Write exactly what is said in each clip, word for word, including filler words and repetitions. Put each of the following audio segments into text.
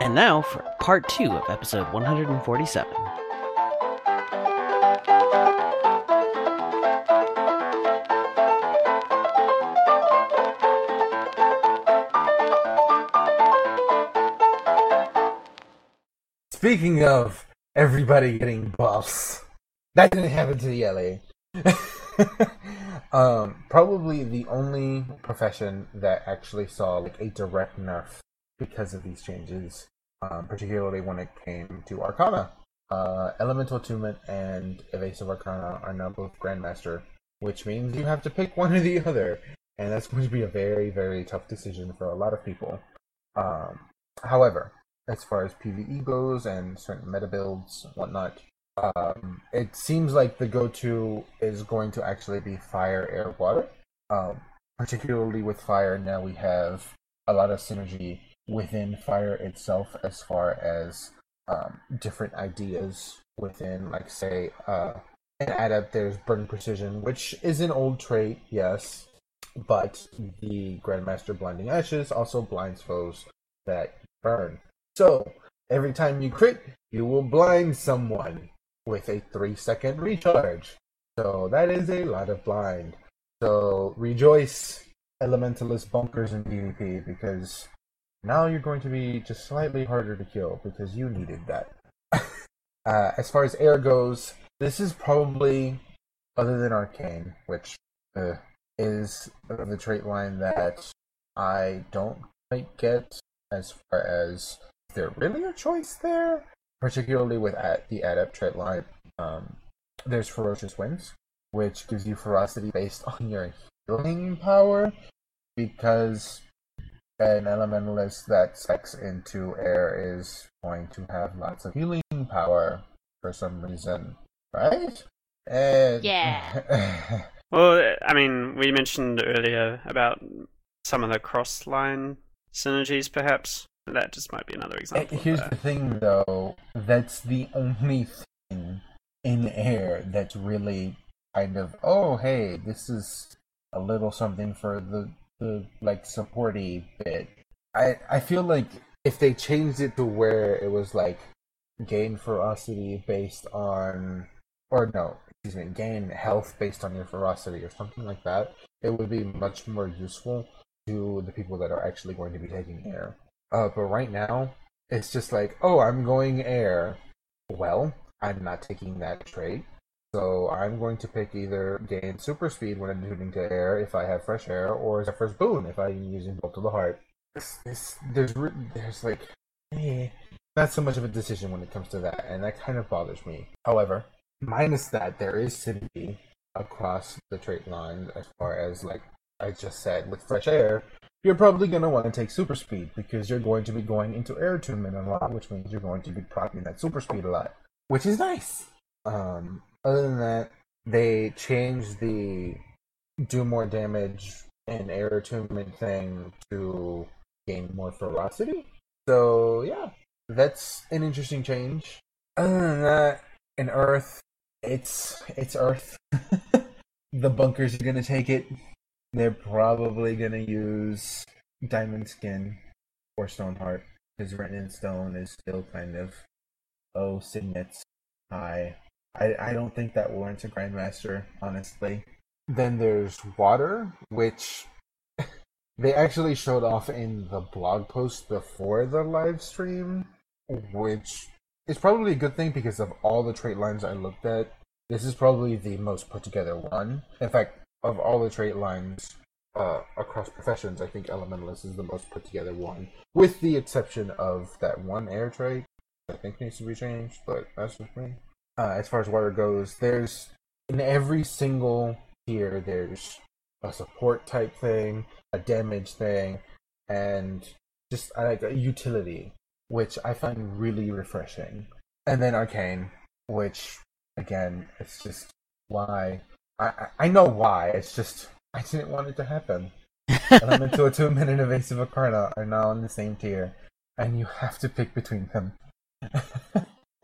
And now for part two of episode one forty-seven. Speaking of everybody getting buffs, that didn't happen to the L A. um, probably the only profession that actually saw like a direct nerf because of these changes, um, particularly when it came to Arcana. Uh, Elemental Attunement and Evasive Arcana are now both Grandmaster, which means you have to pick one or the other, and that's going to be a very, very tough decision for a lot of people. Um, however, as far as PvE goes and certain meta builds and whatnot, um, it seems like the go-to is going to actually be fire, air, water. Um, particularly with fire, now we have a lot of synergy within fire itself as far as um, different ideas within, like, say, uh, in Adept, there's Burn Precision, which is an old trait, yes, but the Grandmaster Blinding Ashes also blinds foes that burn. So, every time you crit, you will blind someone with a three second recharge. So, that is a lot of blind. So, rejoice, Elementalist bunkers in PvP, because now you're going to be just slightly harder to kill, because you needed that. uh, as far as air goes, this is probably, other than Arcane, which uh, is the trait line that I don't quite get as far as... Is there really a choice there? Particularly with at the Adept trait line, um, there's Ferocious Winds, which gives you ferocity based on your healing power, because an Elementalist that sucks into air is going to have lots of healing power for some reason, right? And... Yeah. Well, I mean, we mentioned earlier about some of the cross-line synergies, perhaps. That just might be another example. Here's the thing, though. That's the only thing in air that's really kind of, oh, hey, this is a little something for the, the like, supporty bit. I, I feel like if they changed it to where it was, like, gain ferocity based on... Or, no, excuse me, gain health based on your ferocity or something like that, it would be much more useful to the people that are actually going to be taking air. Uh, but right now, it's just like, oh, I'm going air. Well, I'm not taking that trait, so I'm going to pick either gain super speed when I'm shooting to air if I have fresh air, or Zephyr's Boon if I'm using Bolt to the Heart. It's, it's, there's, there's like, eh, not so much of a decision when it comes to that, and that kind of bothers me. However, minus that, there is synergy across the trait line as far as, like I just said, with fresh air. You're probably going to want to take super speed because you're going to be going into air attunement a lot, which means you're going to be propping that super speed a lot, which is nice. Um, other than that, they changed the do more damage and air attunement thing to gain more ferocity. So, yeah, that's an interesting change. Other than that, in Earth, it's, it's Earth. The bunkers are going to take it. They're probably going to use Diamond Skin or Stoneheart, because Written in Stone is still kind of, oh, Signets high. I, I don't think that warrants a Grandmaster, honestly. Then there's Water, which they actually showed off in the blog post before the live stream, which is probably a good thing because of all the trait lines I looked at, this is probably the most put together one. In fact, of all the trait lines uh, across professions, I think Elementalist is the most put together one, with the exception of that one air trait I think needs to be changed, but that's just me. Uh, as far as Water goes, there's, in every single tier, there's a support type thing, a damage thing, and just like a utility, which I find really refreshing. And then Arcane, which, again, it's just why... I, I know why, it's just, I didn't want it to happen. Elemental Attunement and Evasive Arcana are now on the same tier, and you have to pick between them.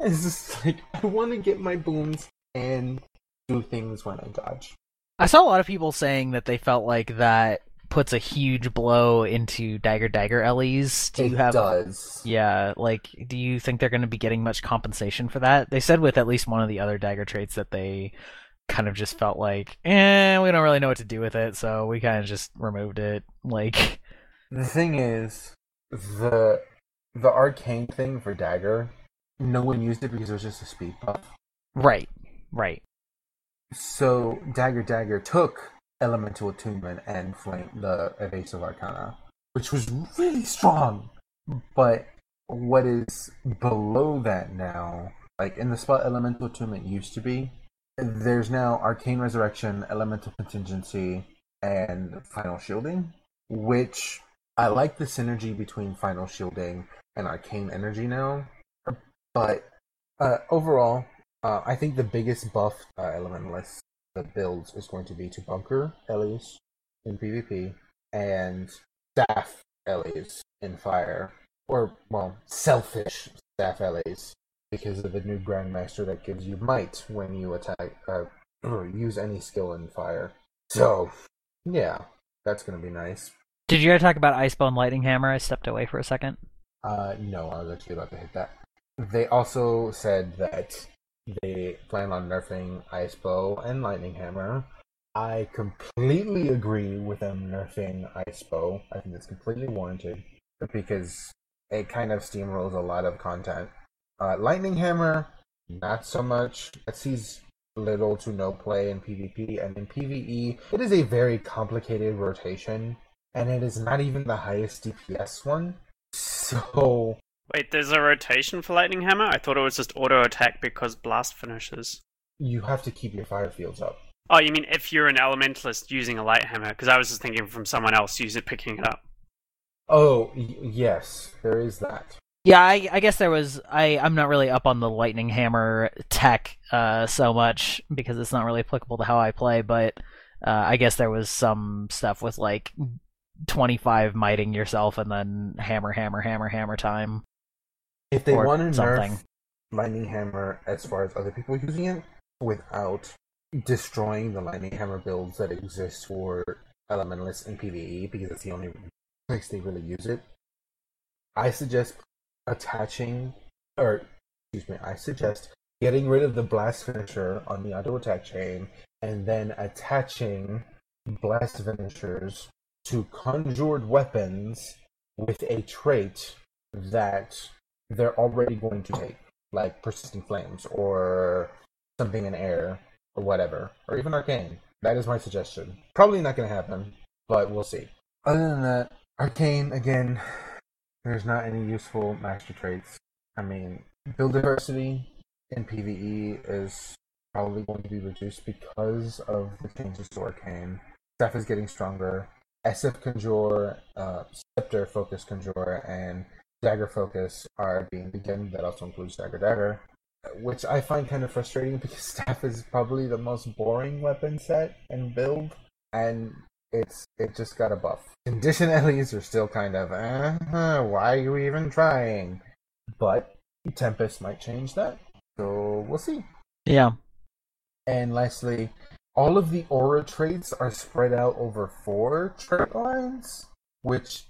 It's just like, I want to get my booms and do things when I dodge. I saw a lot of people saying that they felt like that puts a huge blow into Dagger Dagger Ellie's. Do you have? It does. Yeah, like, do you think they're going to be getting much compensation for that? They said with at least one of the other Dagger traits that they kind of just felt like, eh, we don't really know what to do with it, so we kind of just removed it. Like, the thing is, the the arcane thing for Dagger, no one used it because it was just a speed buff. Right, right. So Dagger Dagger took Elemental Attunement and Flame, the Evasive Arcana, which was really strong. But what is below that now, like in the spot Elemental Attunement used to be, there's now Arcane Resurrection, Elemental Contingency, and Final Shielding, which I like the synergy between Final Shielding and Arcane Energy now. But uh, overall, uh, I think the biggest buff uh, Elementalist the build is going to be to Bunker Ellie's in PvP and Staff Ellie's in Fire, or, well, selfish Staff Ellie's, because of the new Grandmaster that gives you might when you attack uh, or use any skill in Fire. So, yeah, that's going to be nice. Did you guys talk about Icebone Lightning Hammer? I stepped away for a second. Uh, no, I was actually about to hit that. They also said that they plan on nerfing Ice Bow and Lightning Hammer. I completely agree with them nerfing Ice Bow. I think it's completely warranted because it kind of steamrolls a lot of content. Uh, Lightning Hammer, not so much. It sees little to no play in PvP, and in PvE, it is a very complicated rotation, and it is not even the highest D P S one. So... Wait, there's a rotation for Lightning Hammer? I thought it was just auto-attack because blast finishes. You have to keep your fire fields up. Oh, you mean if you're an Elementalist using a Light Hammer? Because I was just thinking from someone else using picking it up. Oh, y- yes, there is that. Yeah, I, I guess there was... I, I'm not really up on the Lightning Hammer tech uh, so much, because it's not really applicable to how I play, but uh, I guess there was some stuff with, like, twenty-five miting yourself and then hammer, hammer, hammer, hammer time. If they want to nerf Lightning Hammer as far as other people using it, without destroying the Lightning Hammer builds that exist for Elementalists in PvE, because it's the only place they really use it, I suggest attaching, or, excuse me, I suggest getting rid of the Blast Finisher on the auto-attack chain, and then attaching Blast Finishers to conjured weapons with a trait that they're already going to take, like Persistent Flames or something in air or whatever, or even Arcane. That is my suggestion. Probably not going to happen, but we'll see. Other than that, Arcane, again, there's not any useful master traits. I mean, build diversity in PvE is probably going to be reduced because of the changes to Arcane. Staff is getting stronger. S F Conjure, uh, Scepter Focus Conjure, and Dagger Focus are being begun. That also includes Dagger Dagger, which I find kind of frustrating because Staff is probably the most boring weapon set and build, and it's it just got a buff. Condition Ellie's are still kind of, uh, why are you even trying? But Tempest might change that, so we'll see. Yeah. And lastly, all of the aura traits are spread out over four trait lines, which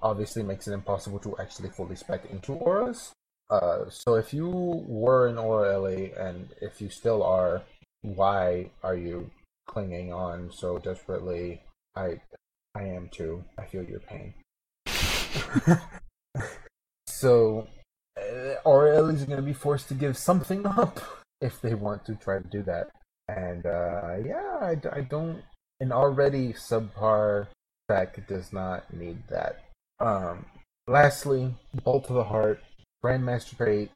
obviously makes it impossible to actually fully spec into auras. Uh, so if you were an aura Ellie, and if you still are, why are you clinging on so desperately? I I am too. I feel your pain. So uh, aura Ellies are going to be forced to give something up if they want to try to do that. And, uh, yeah, I, I don't... An already subpar deck does not need that. Um, lastly, Bolt to the Heart, Grandmaster trait.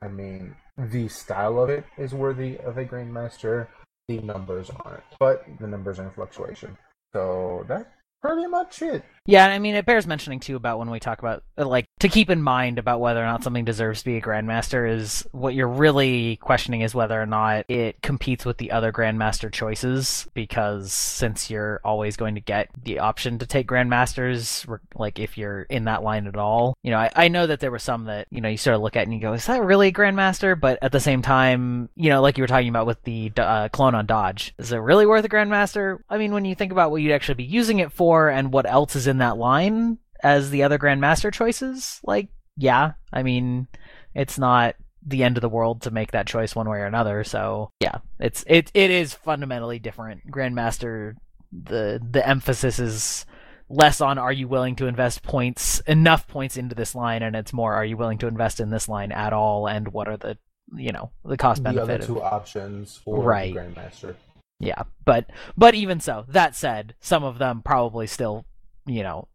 I mean, the style of it is worthy of a Grandmaster. The numbers aren't. But the numbers are in fluctuation. So that's pretty much it. Yeah, I mean, it bears mentioning, too, about when we talk about, like, to keep in mind about whether or not something deserves to be a Grandmaster is what you're really questioning is whether or not it competes with the other Grandmaster choices, because since you're always going to get the option to take Grandmasters, like if you're in that line at all, you know, I, I know that there were some that, you know, you sort of look at and you go, is that really a Grandmaster? But at the same time, you know, like you were talking about with the uh, clone on Dodge, is it really worth a Grandmaster? I mean, when you think about what you'd actually be using it for and what else is in that line as the other Grandmaster choices, like, yeah, I mean, it's not the end of the world to make that choice one way or another, so yeah, it's it it is fundamentally different. Grandmaster, the the emphasis is less on are you willing to invest points, enough points into this line, and it's more are you willing to invest in this line at all, and what are the, you know, the cost benefit. The other two of... options for right. the Grandmaster. Yeah, but but even so, that said, some of them probably still, you know,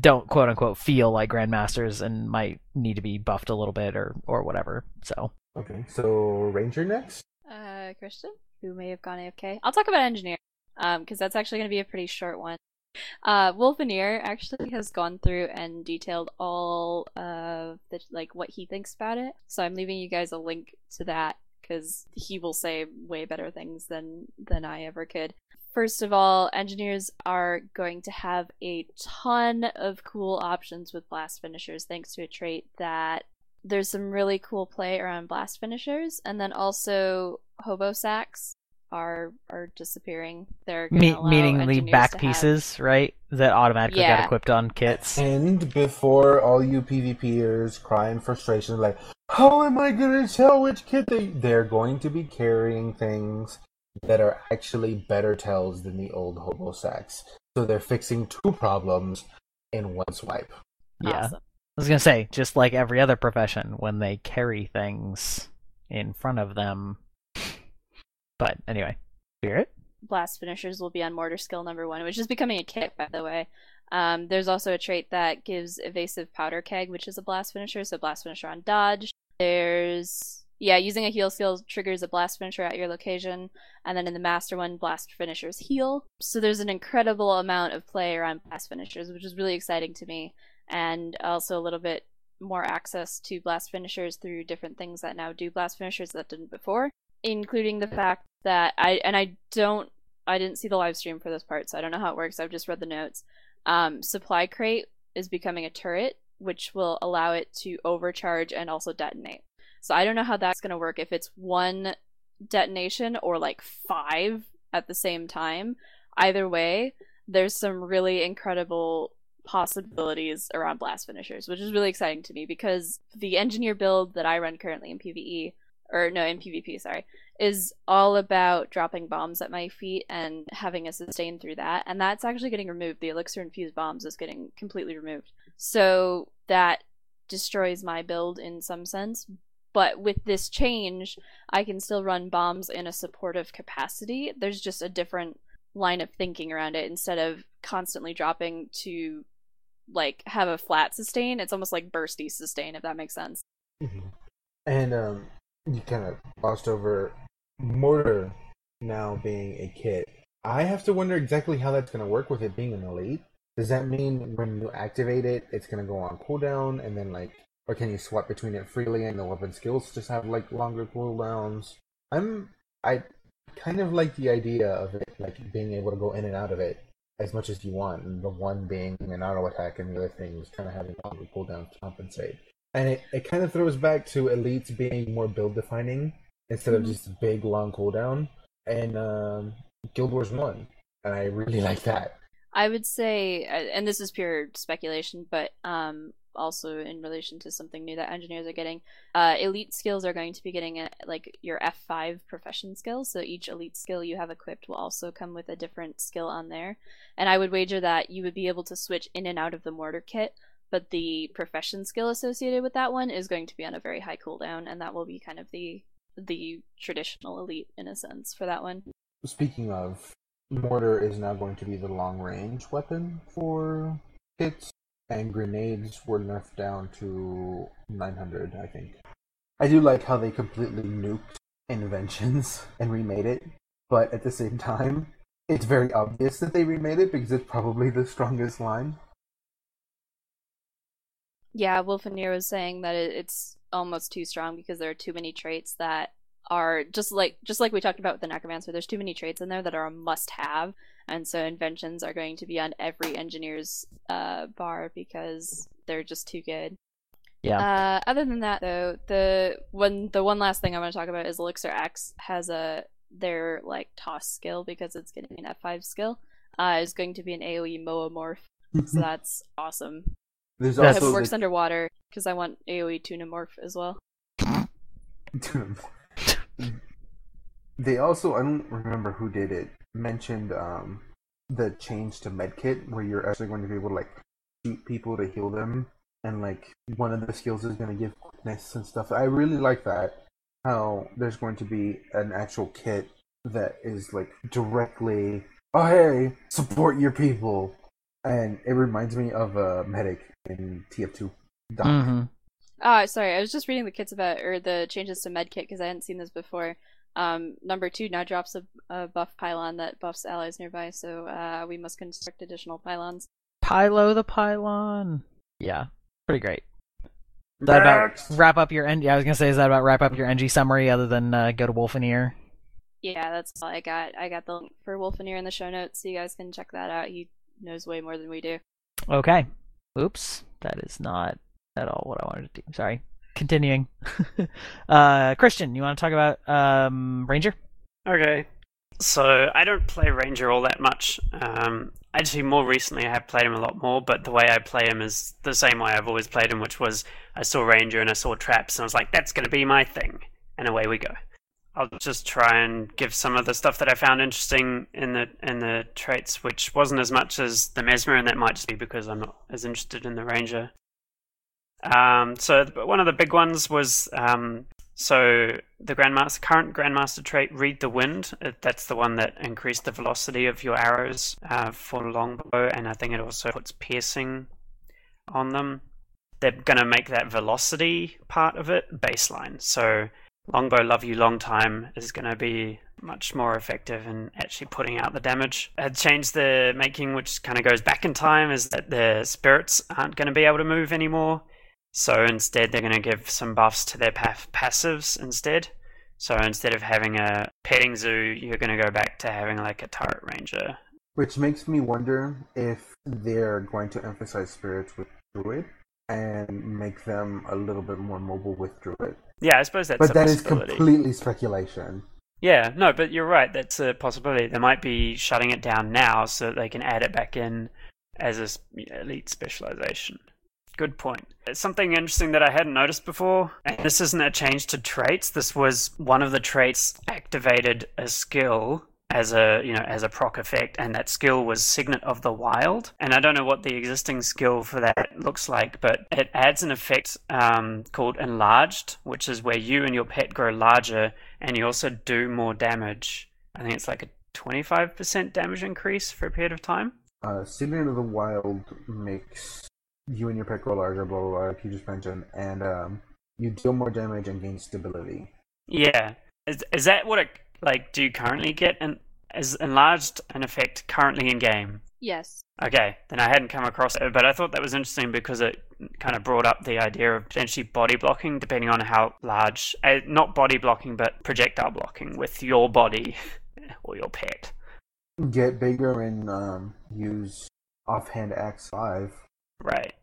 don't quote unquote feel like Grandmasters and might need to be buffed a little bit or, or whatever. So okay, so Ranger next. Uh, Christian, who may have gone A F K. I'll talk about Engineer, um, because that's actually going to be a pretty short one. Uh, Wolfineer actually has gone through and detailed all of the, like, what he thinks about it. So I'm leaving you guys a link to that because he will say way better things than than I ever could. First of all, engineers are going to have a ton of cool options with blast finishers thanks to a trait that there's some really cool play around blast finishers, and then also hobo sacks are are disappearing. They're Me- meaning the back pieces, have... right? That automatically yeah. got equipped on kits. And before all you PvPers cry in frustration like, how am I going to tell which kit they... They're going to be carrying things that are actually better tells than the old hobo sacks. So they're fixing two problems in one swipe. Yeah. Awesome. I was going to say, just like every other profession, when they carry things in front of them. But anyway, Spirit? Blast finishers will be on mortar skill number one, which is becoming a kit, by the way. Um, there's also a trait that gives evasive powder keg, which is a blast finisher, so blast finisher on dodge. There's... Yeah, using a heal skill triggers a blast finisher at your location, and then in the master one, blast finishers heal. So there's an incredible amount of play around blast finishers, which is really exciting to me, and also a little bit more access to blast finishers through different things that now do blast finishers that didn't before, including the fact that I and I don't I didn't see the live stream for this part, so I don't know how it works. I've just read the notes. Um, supply crate is becoming a turret, which will allow it to overcharge and also detonate. So I don't know how that's going to work, if it's one detonation or like five at the same time. Either way, there's some really incredible possibilities around blast finishers, which is really exciting to me because the engineer build that I run currently in PvE, or no, in PvP, sorry, is all about dropping bombs at my feet and having a sustain through that. And that's actually getting removed. The elixir-infused bombs is getting completely removed. So that destroys my build in some sense. But with this change, I can still run bombs in a supportive capacity. There's just a different line of thinking around it. Instead of constantly dropping to, like, have a flat sustain, it's almost like bursty sustain, if that makes sense. Mm-hmm. And um, you kind of glossed over mortar now being a kit. I have to wonder exactly how that's going to work with it being an elite. Does that mean when you activate it, it's going to go on cooldown and then, like, or can you swap between it freely and the weapon skills just have, like, longer cooldowns? I'm... I kind of like the idea of it, like, being able to go in and out of it as much as you want, and the one being an auto attack and the other thing is kind of having longer cooldowns to compensate. And it, it kind of throws back to elites being more build-defining instead mm-hmm. of just a big, long cooldown. And um, Guild Wars one, and I really like that. I would say, and this is pure speculation, but... um. also in relation to something new that engineers are getting, uh, elite skills are going to be getting a, like your F five profession skill, so each elite skill you have equipped will also come with a different skill on there, and I would wager that you would be able to switch in and out of the mortar kit, but the profession skill associated with that one is going to be on a very high cooldown, and that will be kind of the the traditional elite in a sense for that one. Speaking of, mortar is now going to be the long range weapon for kits. And grenades were nerfed down to nine hundred, I think. I do like how they completely nuked Inventions and remade it, but at the same time, it's very obvious that they remade it because it's probably the strongest line. Yeah, Wolfineer was saying that it, it's almost too strong because there are too many traits that are just like just like we talked about with the Necromancer. There's too many traits in there that are a must-have, and so inventions are going to be on every engineer's uh, bar because they're just too good. Yeah. Uh, other than that, though, the one the one last thing I want to talk about is Elixir X has a their like toss skill, because it's going to be an F five skill. Uh, is going to be an AoE Moa morph, so that's awesome. There's also it works the... underwater, because I want AoE Tuna Morph as well. Tuna Morph. They also, I don't remember who did it, mentioned um, the change to Medkit, where you're actually going to be able to like shoot people to heal them, and like one of the skills is going to give quickness and stuff. I really like that, how there's going to be an actual kit that is like directly, oh hey, support your people. And it reminds me of a medic in T F two. Doc. Mm-hmm. Oh, sorry. I was just reading the kits about, or the changes to medkit, because I hadn't seen this before. Um, number two now drops a, a buff pylon that buffs allies nearby, so uh, we must construct additional pylons. Pylo the pylon. Yeah, pretty great. Is that Next. about wrap up your N G? I was gonna say, is that about wrap up your N G summary? Other than uh, go to Wolfineer. Yeah, that's all I got. I got the link for Wolfineer in the show notes, so you guys can check that out. You. Knows way more than we do. Okay. Oops. That is not at all what I wanted to do. Sorry. Continuing. uh, Christian, you want to talk about um, Ranger? Okay. So I don't play Ranger all that much. Um, actually, more recently I have played him a lot more, but the way I play him is the same way I've always played him, which was I saw Ranger and I saw traps and I was like, that's going to be my thing. And away we go. I'll just try and give some of the stuff that I found interesting in the in the traits, which wasn't as much as the Mesmer, and that might just be because I'm not as interested in the Ranger. Um, so one of the big ones was, um, so the Grandmaster, current Grandmaster trait, Read the Wind. That's the one that increased the velocity of your arrows uh, for longbow, and I think it also puts piercing on them. They're going to make that velocity part of it baseline, so... Longbow Love You Long Time is going to be much more effective in actually putting out the damage. I changed the making, which kind of goes back in time, is that the spirits aren't going to be able to move anymore. So instead they're going to give some buffs to their pass- passives instead. So instead of having a petting zoo, you're going to go back to having like a turret ranger. Which makes me wonder if they're going to emphasize spirits with Druid and make them a little bit more mobile with Druid. Yeah, I suppose that's but a that possibility. But that is completely speculation. Yeah, no, but you're right. That's a possibility. They might be shutting it down now so that they can add it back in as a elite specialization. Good point. Something interesting that I hadn't noticed before, and this isn't a change to traits. This was one of the traits activated a skill as a, you know, as a proc effect, and that skill was Signet of the Wild. And I don't know what the existing skill for that looks like, but it adds an effect um, called Enlarged, which is where you and your pet grow larger and you also do more damage. I think it's like a twenty-five percent damage increase for a period of time. Uh, Signet of the Wild makes you and your pet grow larger, blah, blah, blah, like you just mentioned, and um, you deal more damage and gain stability. Yeah. Is, is that what it... Like, do you currently get an is enlarged an effect currently in game? Yes. Okay, then I hadn't come across it, but I thought that was interesting because it kind of brought up the idea of potentially body blocking, depending on how large, uh, not body blocking, but projectile blocking with your body or your pet. Get bigger and um, use offhand axe five. Right.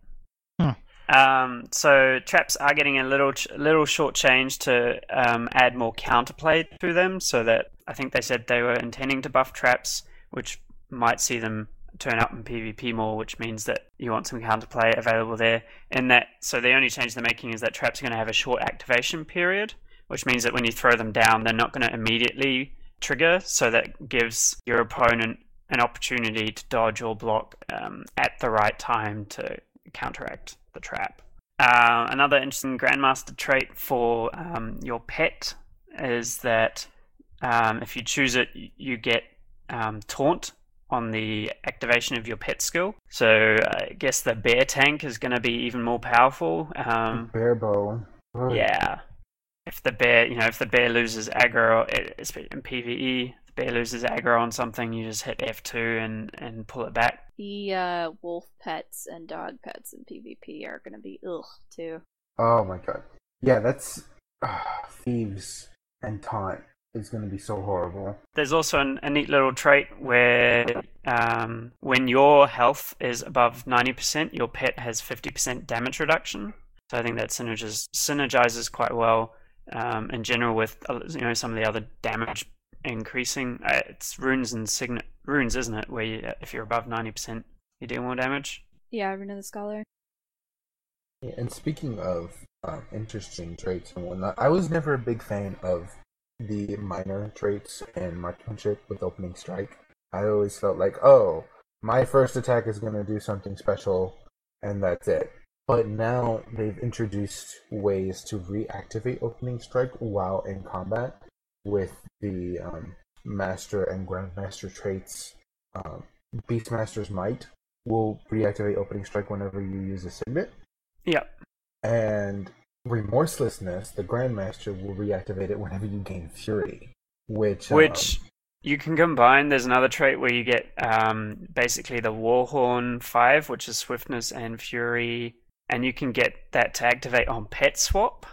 Hmm. Um, so traps are getting a little ch- little short change to um, add more counterplay to them, so that I think they said they were intending to buff traps, which might see them turn up in PvP more, which means that you want some counterplay available there. And that so the only change they're making is that traps are going to have a short activation period, which means that when you throw them down, they're not going to immediately trigger, so that gives your opponent an opportunity to dodge or block um, at the right time to counteract the trap. Uh, another interesting Grandmaster trait for um, your pet is that um, if you choose it, you get um, taunt on the activation of your pet skill. So I guess the bear tank is going to be even more powerful. Um, bear bow. Oh. Yeah. If the bear, you know, if the bear loses aggro in PvE, the bear loses aggro on something, you just hit F two and, and pull it back. The uh, wolf pets and dog pets in PvP are gonna be ugh too. Oh my god. Yeah, that's uh, thieves and taunt is gonna be so horrible. There's also an, a neat little trait where um, when your health is above ninety percent, your pet has fifty percent damage reduction. So I think that synergizes, synergizes quite well um, in general with you know some of the other damage increasing. Uh, it's runes and signet runes, isn't it? Where you, if you're above ninety percent, you do more damage. Yeah, Rune of the Scholar. Yeah, and speaking of uh, interesting traits and whatnot, I was never a big fan of the minor traits and marksmanship with Opening Strike. I always felt like, oh, my first attack is going to do something special, and that's it. But now they've introduced ways to reactivate Opening Strike while in combat with the um, Master and Grandmaster traits. Um, Beastmaster's Might will reactivate Opening Strike whenever you use a Signet. Yep. And Remorselessness, the Grandmaster, will reactivate it whenever you gain Fury. Which which um, you can combine. There's another trait where you get um, basically the Warhorn five, which is Swiftness and Fury, and you can get that to activate on Pet Swap.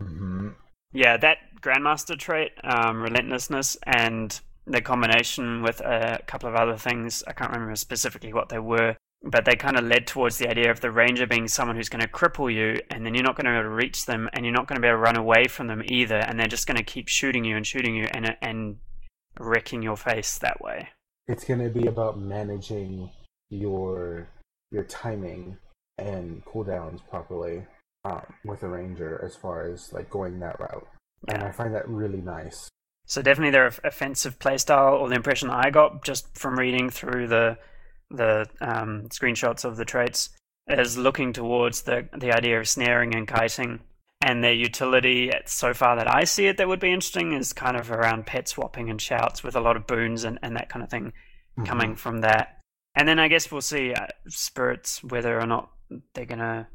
Mm-hmm. Yeah, that Grandmaster trait, um, Relentlessness, and the combination with a couple of other things, I can't remember specifically what they were, but they kind of led towards the idea of the Ranger being someone who's going to cripple you, and then you're not going to be able to reach them, and you're not going to be able to run away from them either, and they're just going to keep shooting you and shooting you and and wrecking your face that way. It's going to be about managing your your timing and cooldowns properly um, with a Ranger as far as like going that route. Yeah. And I find that really nice. So definitely their offensive playstyle, or the impression I got just from reading through the the um, screenshots of the traits, is looking towards the the idea of snaring and kiting. And their utility, so far that I see it, that would be interesting, is kind of around pet swapping and shouts with a lot of boons and, and that kind of thing mm-hmm. coming from that. And then I guess we'll see uh, spirits, whether or not they're going to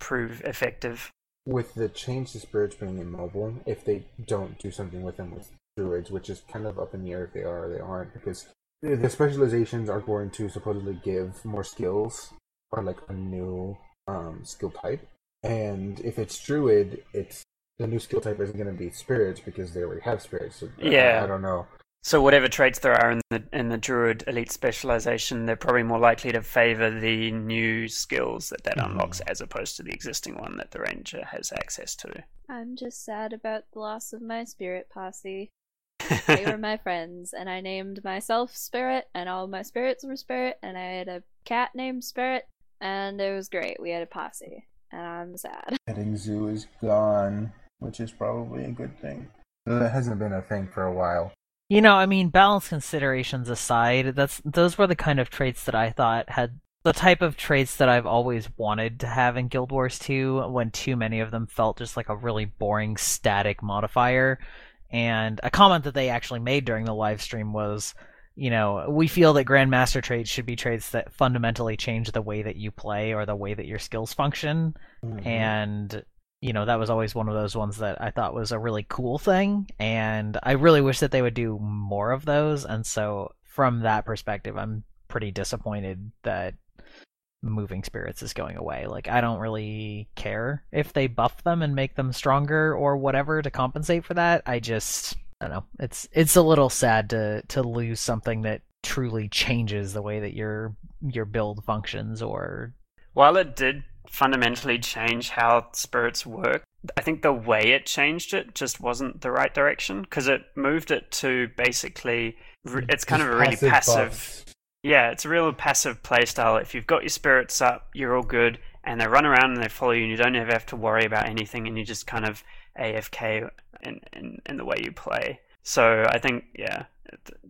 prove effective. With the change to spirits being immobile, if they don't do something with them with druids, which is kind of up in the air if they are or they aren't, because the specializations are going to supposedly give more skills, or like a new um, skill type. And if it's druid, it's the new skill type isn't going to be spirits because they already have spirits. So yeah, I, I don't know. So whatever traits there are in the in the druid elite specialization, they're probably more likely to favor the new skills that that mm. unlocks as opposed to the existing one that the Ranger has access to. I'm just sad about the loss of my spirit posse. They were my friends, and I named myself Spirit, and all my spirits were Spirit, and I had a cat named Spirit, and it was great. We had a posse, and I'm sad. Petting zoo is gone, which is probably a good thing. That hasn't been a thing for a while. You know, I mean, balance considerations aside, that's those were the kind of traits that I thought had the type of traits that I've always wanted to have in Guild Wars two, when too many of them felt just like a really boring static modifier. And a comment that they actually made during the live stream was, you know, we feel that Grandmaster traits should be traits that fundamentally change the way that you play or the way that your skills function. Mm-hmm. And you know, that was always one of those ones that I thought was a really cool thing, and I really wish that they would do more of those, and so from that perspective, I'm pretty disappointed that moving spirits is going away. Like, I don't really care if they buff them and make them stronger or whatever to compensate for that. I just, I don't know, it's it's a little sad to, to lose something that truly changes the way that your your build functions or... While it did fundamentally change how spirits work, I think the way it changed it just wasn't the right direction, because it moved it to basically re- it's kind just of a really passive, passive yeah it's a real passive playstyle. If you've got your spirits up, you're all good, and they run around and they follow you, and you don't ever have to worry about anything, and you just kind of A F K in, in, in the way you play. So I think yeah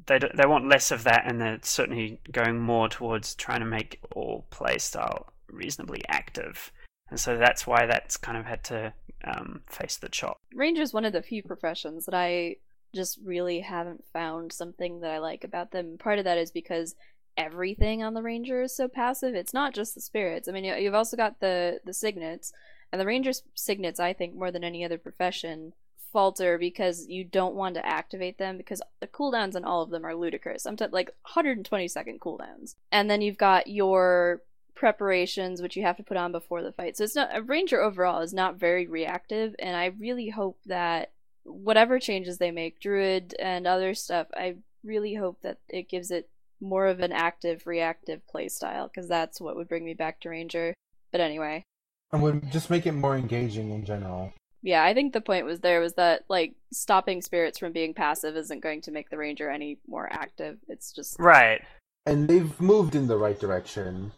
they they want less of that, and they're certainly going more towards trying to make all playstyle reasonably active, and so that's why that's kind of had to um, face the chop. Ranger's one of the few professions that I just really haven't found something that I like about them. Part of that is because everything on the Ranger is so passive. It's not just the spirits. I mean, you've also got the the signets, and the Ranger's signets, I think, more than any other profession, falter because you don't want to activate them, because the cooldowns on all of them are ludicrous. I'm t- like one hundred twenty second cooldowns. And then you've got your preparations, which you have to put on before the fight. So it's not, a Ranger overall is not very reactive, and I really hope that whatever changes they make, Druid and other stuff, I really hope that it gives it more of an active, reactive playstyle, because that's what would bring me back to Ranger. But anyway. And would just make it more engaging in general. Yeah, I think the point was there was that, like, stopping spirits from being passive isn't going to make the Ranger any more active. It's just... Right. And they've moved in the right direction,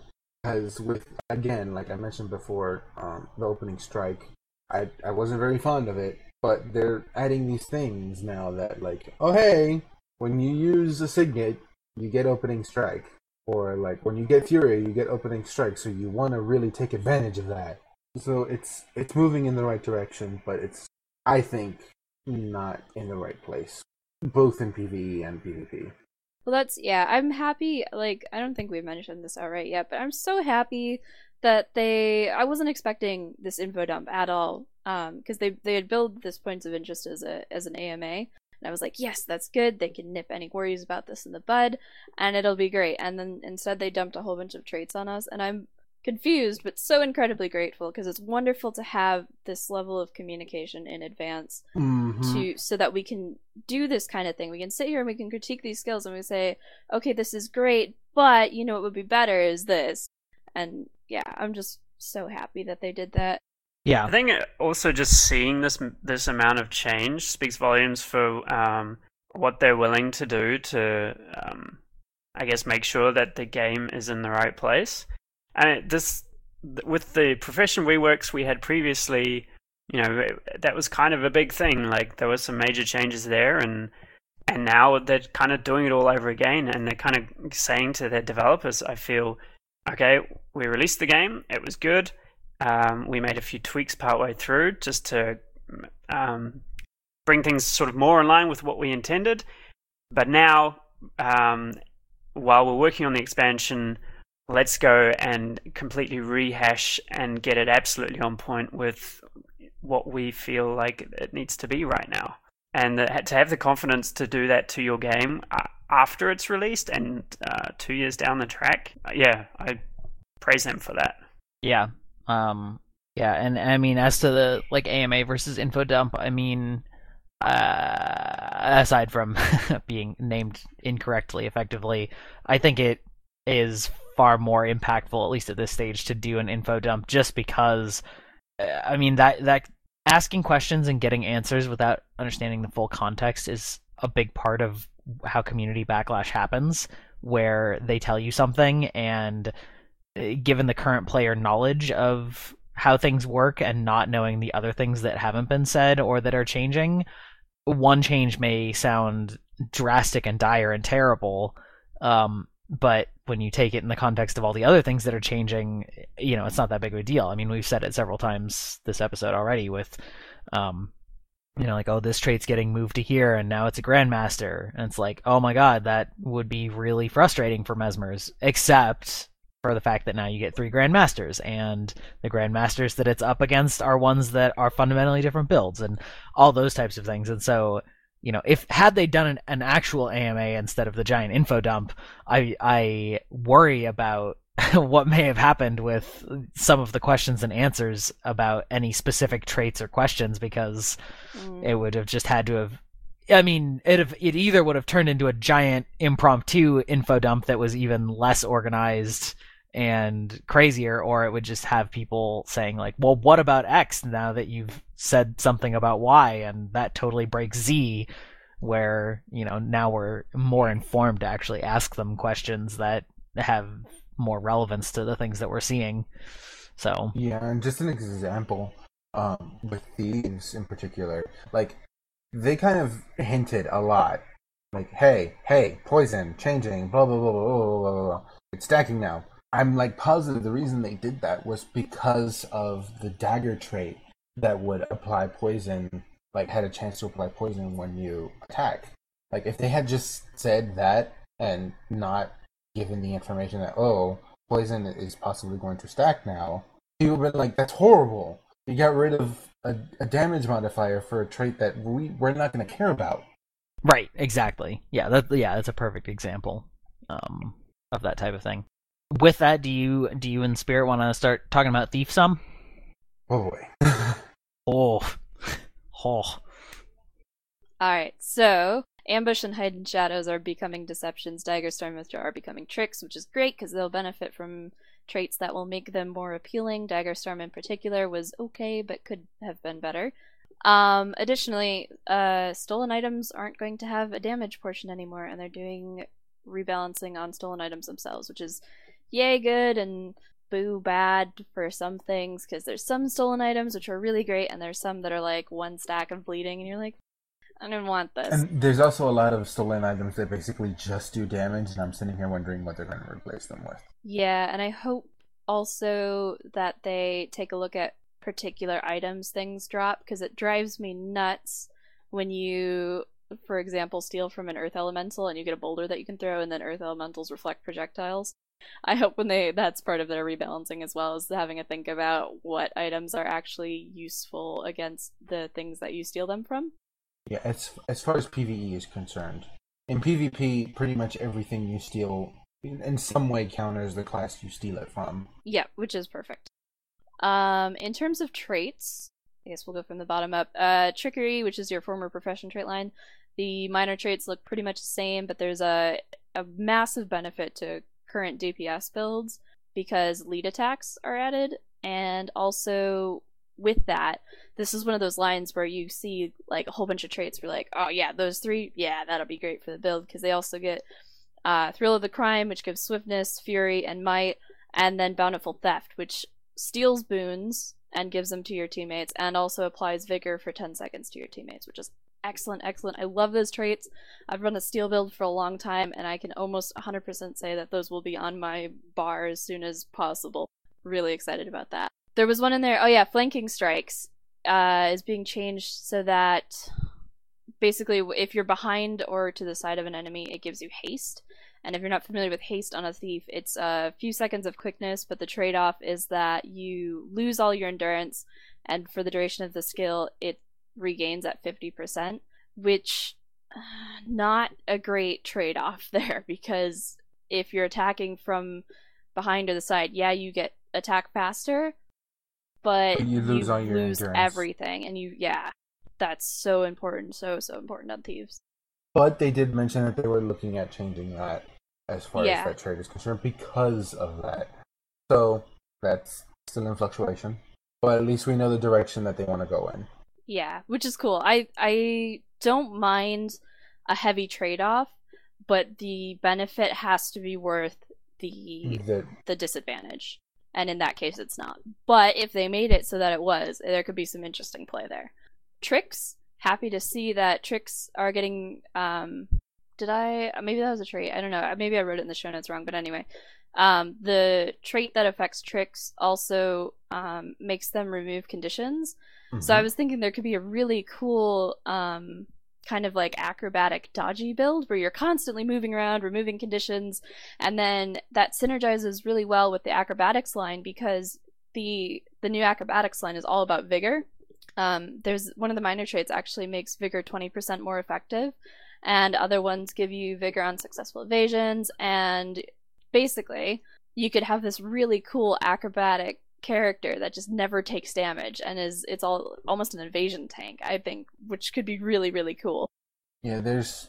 because with, again, like I mentioned before, um, the opening strike, I, I wasn't very fond of it, but they're adding these things now that, like, oh hey, when you use a Signet, you get opening strike. Or, like, when you get Fury, you get opening strike, so you want to really take advantage of that. So it's it's moving in the right direction, but it's, I think, not in the right place. Both in PvE and PvP. Well, that's, yeah, I'm happy, like, I don't think we've mentioned this outright yet, but I'm so happy that they, I wasn't expecting this info dump at all, um, because they, they had billed this Points of Interest as a as an A M A. And I was like, yes, that's good. They can nip any worries about this in the bud, and it'll be great. And then instead they dumped a whole bunch of traits on us, and I'm confused, but so incredibly grateful, because it's wonderful to have this level of communication in advance mm-hmm. to so that we can do this kind of thing. We can sit here and we can critique these skills, and we say, okay, this is great, but you know what would be better is this. And yeah, I'm just so happy that they did that. Yeah, I think also just seeing this this amount of change speaks volumes for um, what they're willing to do to, um, I guess, make sure that the game is in the right place. And this, with the profession reworks we had previously, you know, that was kind of a big thing. Like there were some major changes there, and and now they're kind of doing it all over again, and they're kind of saying to their developers, I feel, okay, we released the game, it was good. Um, we made a few tweaks partway through just to um, bring things sort of more in line with what we intended. But now, um, while we're working on the expansion, let's go and completely rehash and get it absolutely on point with what we feel like it needs to be right now. And to have the confidence to do that to your game after it's released and uh, two years down the track, yeah, I praise them for that. Yeah. Um, yeah, and I mean, as to the, like, A M A versus info dump, I mean, uh, aside from being named incorrectly, effectively, I think it is far more impactful, at least at this stage, to do an info dump just because, uh, I mean, that, that asking questions and getting answers without understanding the full context is a big part of how community backlash happens, where they tell you something and... given the current player knowledge of how things work and not knowing the other things that haven't been said or that are changing, one change may sound drastic and dire and terrible, um, but when you take it in the context of all the other things that are changing, you know, it's not that big of a deal. I mean, we've said it several times this episode already with, um, you know, like, oh, this trait's getting moved to here, and now it's a Grandmaster. And it's like, oh my god, that would be really frustrating for Mesmers, except... for the fact that now you get three Grandmasters, and the Grandmasters that it's up against are ones that are fundamentally different builds, and all those types of things. And so, you know, if had they done an, an actual A M A instead of the giant info dump, I I worry about what may have happened with some of the questions and answers about any specific traits or questions, because mm. it would have just had to have. I mean, it have, it either would have turned into a giant impromptu info dump that was even less organized and crazier, or it would just have people saying like, well, what about X now that you've said something about Y, and that totally breaks Z, where, you know, now we're more informed to actually ask them questions that have more relevance to the things that we're seeing. So yeah, and just an example um, with thieves in particular, like they kind of hinted a lot, like, hey, hey, poison, changing, blah, blah, blah, blah, blah, blah, blah, blah. It's stacking now. I'm, like, positive the reason they did that was because of the dagger trait that would apply poison, like, had a chance to apply poison when you attack. Like, if they had just said that and not given the information that, oh, poison is possibly going to stack now, people would be like, that's horrible. You got rid of a, a damage modifier for a trait that we, we're not going to care about. Right, exactly. Yeah, that, yeah, that's a perfect example um, of that type of thing. With that, do you do you in spirit want to start talking about Thief some? Oh boy. oh. oh. Alright, so Ambush and Hidden Shadows are becoming deceptions. Dagger, Storm Withdraw are becoming tricks, which is great because they'll benefit from traits that will make them more appealing. Dagger Storm in particular was okay, but could have been better. Um, additionally, uh, stolen items aren't going to have a damage portion anymore, and they're doing rebalancing on stolen items themselves, which is yay good and boo bad for some things, because there's some stolen items which are really great, and there's some that are like one stack of bleeding, and you're like, I don't want this. And there's also a lot of stolen items that basically just do damage, and I'm sitting here wondering what they're going to replace them with. Yeah, and I hope also that they take a look at particular items things drop, because it drives me nuts when you, for example, steal from an Earth Elemental and you get a boulder that you can throw, and then Earth Elementals reflect projectiles. I hope when they that's part of their rebalancing as well, is having a think about what items are actually useful against the things that you steal them from. Yeah, as as far as PvE is concerned, in PvP, pretty much everything you steal in, in some way counters the class you steal it from. Yeah, which is perfect. Um, in terms of traits, I guess we'll go from the bottom up. Uh, Trickery, which is your former profession trait line, the minor traits look pretty much the same, but there's a a massive benefit to current D P S builds because lead attacks are added, and also with that, this is one of those lines where you see like a whole bunch of traits where like, oh yeah, those three, yeah, that'll be great for the build, because they also get uh, Thrill of the Crime, which gives Swiftness, Fury, and Might, and then Bountiful Theft, which steals boons and gives them to your teammates, and also applies Vigor for ten seconds to your teammates, which is excellent, excellent. I love those traits. I've run a steal build for a long time, and I can almost one hundred percent say that those will be on my bar as soon as possible. Really excited about that. There was one in there, oh yeah, Flanking Strikes uh, is being changed so that basically if you're behind or to the side of an enemy, it gives you haste. And if you're not familiar with haste on a thief, it's a few seconds of quickness, but the trade-off is that you lose all your endurance, and for the duration of the skill, it regains at fifty percent, which uh, not a great trade-off there, because if you're attacking from behind or the side, yeah, you get attack faster, but, but you lose, you all your lose everything, and you yeah, that's so important, so so important on thieves. But they did mention that they were looking at changing that as far yeah. as that trade is concerned because of that. So that's still in fluctuation, but at least we know the direction that they want to go in. Yeah, which is cool. I I don't mind a heavy trade off, but the benefit has to be worth the the, the disadvantage. And in that case, it's not. But if they made it so that it was, there could be some interesting play there. Tricks. Happy to see that tricks are getting... Um, did I... Maybe that was a trait. I don't know. Maybe I wrote it in the show notes wrong. But anyway. Um, the trait that affects tricks also um, makes them remove conditions. Mm-hmm. So I was thinking there could be a really cool... Um, kind of like acrobatic dodgy build where you're constantly moving around, removing conditions, and then that synergizes really well with the acrobatics line, because the the new acrobatics line is all about vigor. Um, there's one of the minor traits actually makes vigor twenty percent more effective, and other ones give you vigor on successful evasions, and basically you could have this really cool acrobatic character that just never takes damage and is it's all almost an evasion tank, I think, which could be really, really cool. Yeah, there's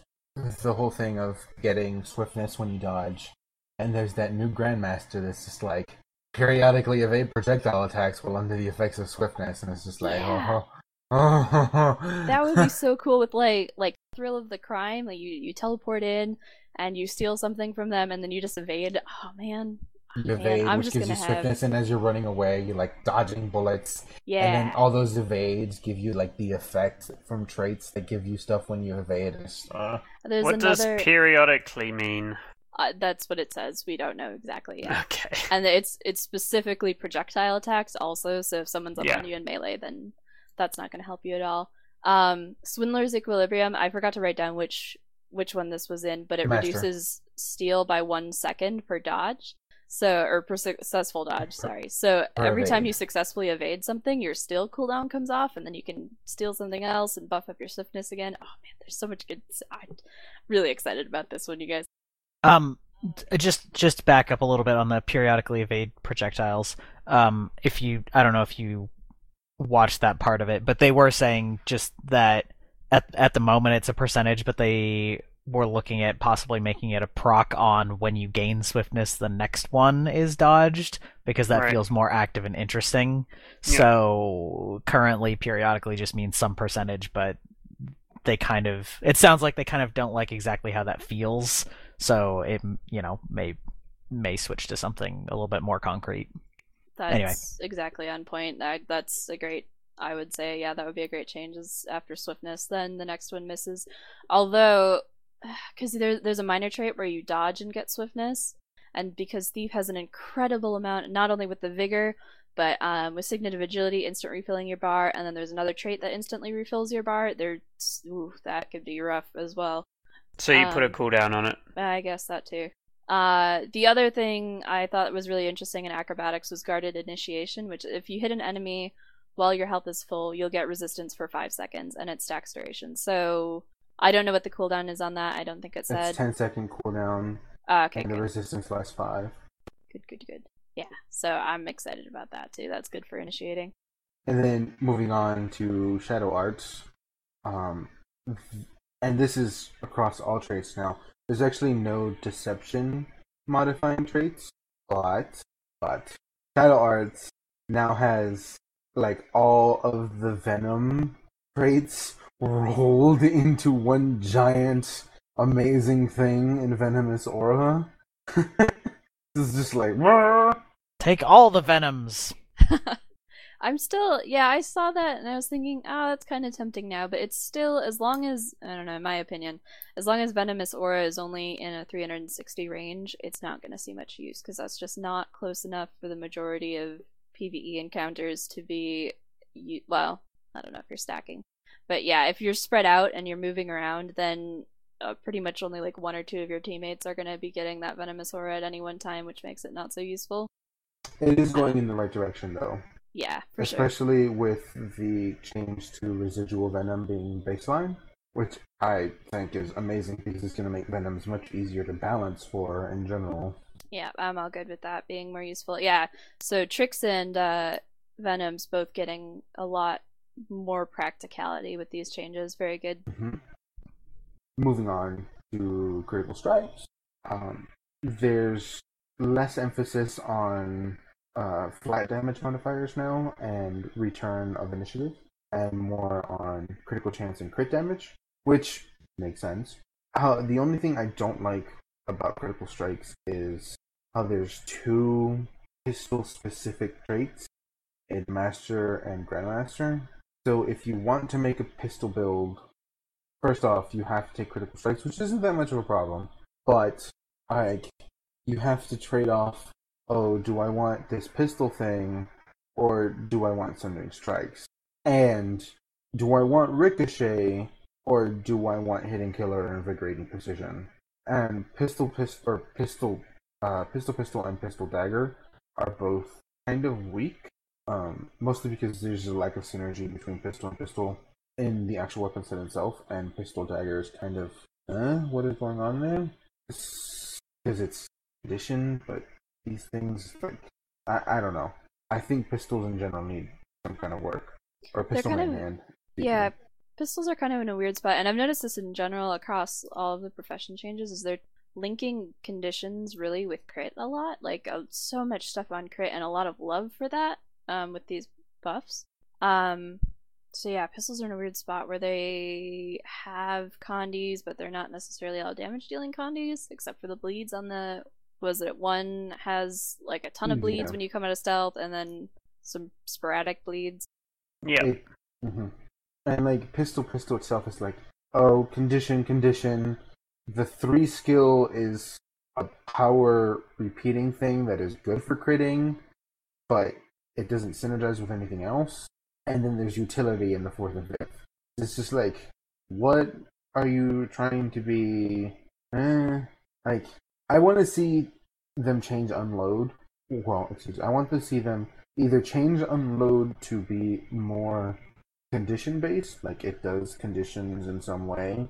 the whole thing of getting swiftness when you dodge, and there's that new grandmaster that's just like periodically evade projectile attacks while under the effects of swiftness, and it's just like yeah. oh, oh, oh, oh. That would be so cool with like like Thrill of the Crime, like you you teleport in and you steal something from them and then you just evade. Oh man. Evade, Man, which gives you swiftness, have... and as you're running away, you're like dodging bullets. Yeah. And then all those evades give you like the effect from traits that give you stuff when you evade. Uh, what another... does periodically mean? Uh, that's what it says. We don't know exactly yet. Okay. And it's it's specifically projectile attacks also. So if someone's up yeah. on you in melee, then that's not going to help you at all. Um, Swindler's Equilibrium. I forgot to write down which which one this was in, but it Master. reduces steal by one second per dodge. So, or per successful dodge, sorry. So per every evade. time you successfully evade something, your steal cooldown comes off, and then you can steal something else and buff up your stiffness again. Oh man, there's so much good. I'm really excited about this one, you guys. Um, just just back up a little bit on the periodically evade projectiles. Um, if you, I don't know if you watched that part of it, but they were saying just that at at the moment it's a percentage, but they. We're looking at possibly making it a proc on when you gain swiftness, the next one is dodged, because that right. feels more active and interesting. Yeah. So currently, periodically just means some percentage, but they kind of... It sounds like they kind of don't like exactly how that feels, so it, you know, may may switch to something a little bit more concrete. That's anyway. exactly on point. I, that's a great... I would say, yeah, that would be a great change, is after swiftness, then the next one misses. Although... Because there, there's a minor trait where you dodge and get swiftness, and because Thief has an incredible amount, not only with the vigor, but um, with Signet of Agility, instant refilling your bar, and then there's another trait that instantly refills your bar. There, ooh, that could be rough as well. So you um, put a cooldown on it. I guess that too. Uh, the other thing I thought was really interesting in acrobatics was guarded initiation, which if you hit an enemy while your health is full, you'll get resistance for five seconds, and it stacks duration. So. I don't know what the cooldown is on that. I don't think it said. It's ten second cooldown. Uh, okay. And good. The resistance lasts five. Good, good, good. Yeah. So I'm excited about that too. That's good for initiating. And then moving on to Shadow Arts. Um, and this is across all traits now. There's actually no deception modifying traits, but but Shadow Arts now has like all of the Venom traits rolled into one giant amazing thing in Venomous Aura. This is just like... Take all the Venoms! I'm still... Yeah, I saw that and I was thinking, oh, that's kind of tempting now, but it's still, as long as... I don't know, in my opinion, as long as Venomous Aura is only in a three sixty range, it's not going to see much use, because that's just not close enough for the majority of PvE encounters to be... Well, I don't know if you're stacking. But yeah, if you're spread out and you're moving around, then uh, pretty much only like one or two of your teammates are going to be getting that Venomous Aura at any one time, which makes it not so useful. It is going in the right direction, though. Yeah, for Especially sure. with the change to Residual Venom being baseline, which I think is amazing because it's going to make Venoms much easier to balance for in general. Yeah, I'm all good with that being more useful. Yeah, so Tricks and uh, Venoms both getting a lot more practicality with these changes. Very good. Mm-hmm. Moving on to critical strikes, um, there's less emphasis on uh, flat damage modifiers now and return of initiative, and more on critical chance and crit damage, which makes sense. Uh, the only thing I don't like about critical strikes is how there's two pistol-specific traits, Master and Grandmaster. So if you want to make a pistol build, first off, you have to take critical strikes, which isn't that much of a problem. But like, you have to trade off, oh, do I want this pistol thing, or do I want sundering strikes? And do I want ricochet, or do I want hidden killer and invigorating precision? And pistol, pistol, or pistol, uh, pistol, pistol, and pistol dagger are both kind of weak. Um, mostly because there's a lack of synergy between pistol and pistol in the actual weapon set itself, and pistol dagger is kind of, eh, what is going on there? Because it's tradition, but these things, like, I, I don't know. I think pistols in general need some kind of work. Or pistol in hand. Yeah, pistols are kind of in a weird spot, and I've noticed this in general across all of the profession changes, is they're linking conditions really with crit a lot. Like, uh, so much stuff on crit, and a lot of love for that. Um, with these buffs. Um, so yeah, pistols are in a weird spot where they have condies, but they're not necessarily all damage dealing condies, except for the bleeds on the... Was it one has like a ton of bleeds yeah. when you come out of stealth, and then some sporadic bleeds? Yeah. It, mm-hmm. And like, pistol pistol itself is like, oh, condition, condition. The three skill is a power repeating thing that is good for critting, but it doesn't synergize with anything else, and then there's utility in the fourth and fifth. It's just like, what are you trying to be? Eh, like, I want to see them change unload. Well, excuse me. I want to see them either change unload to be more condition-based, like it does conditions in some way,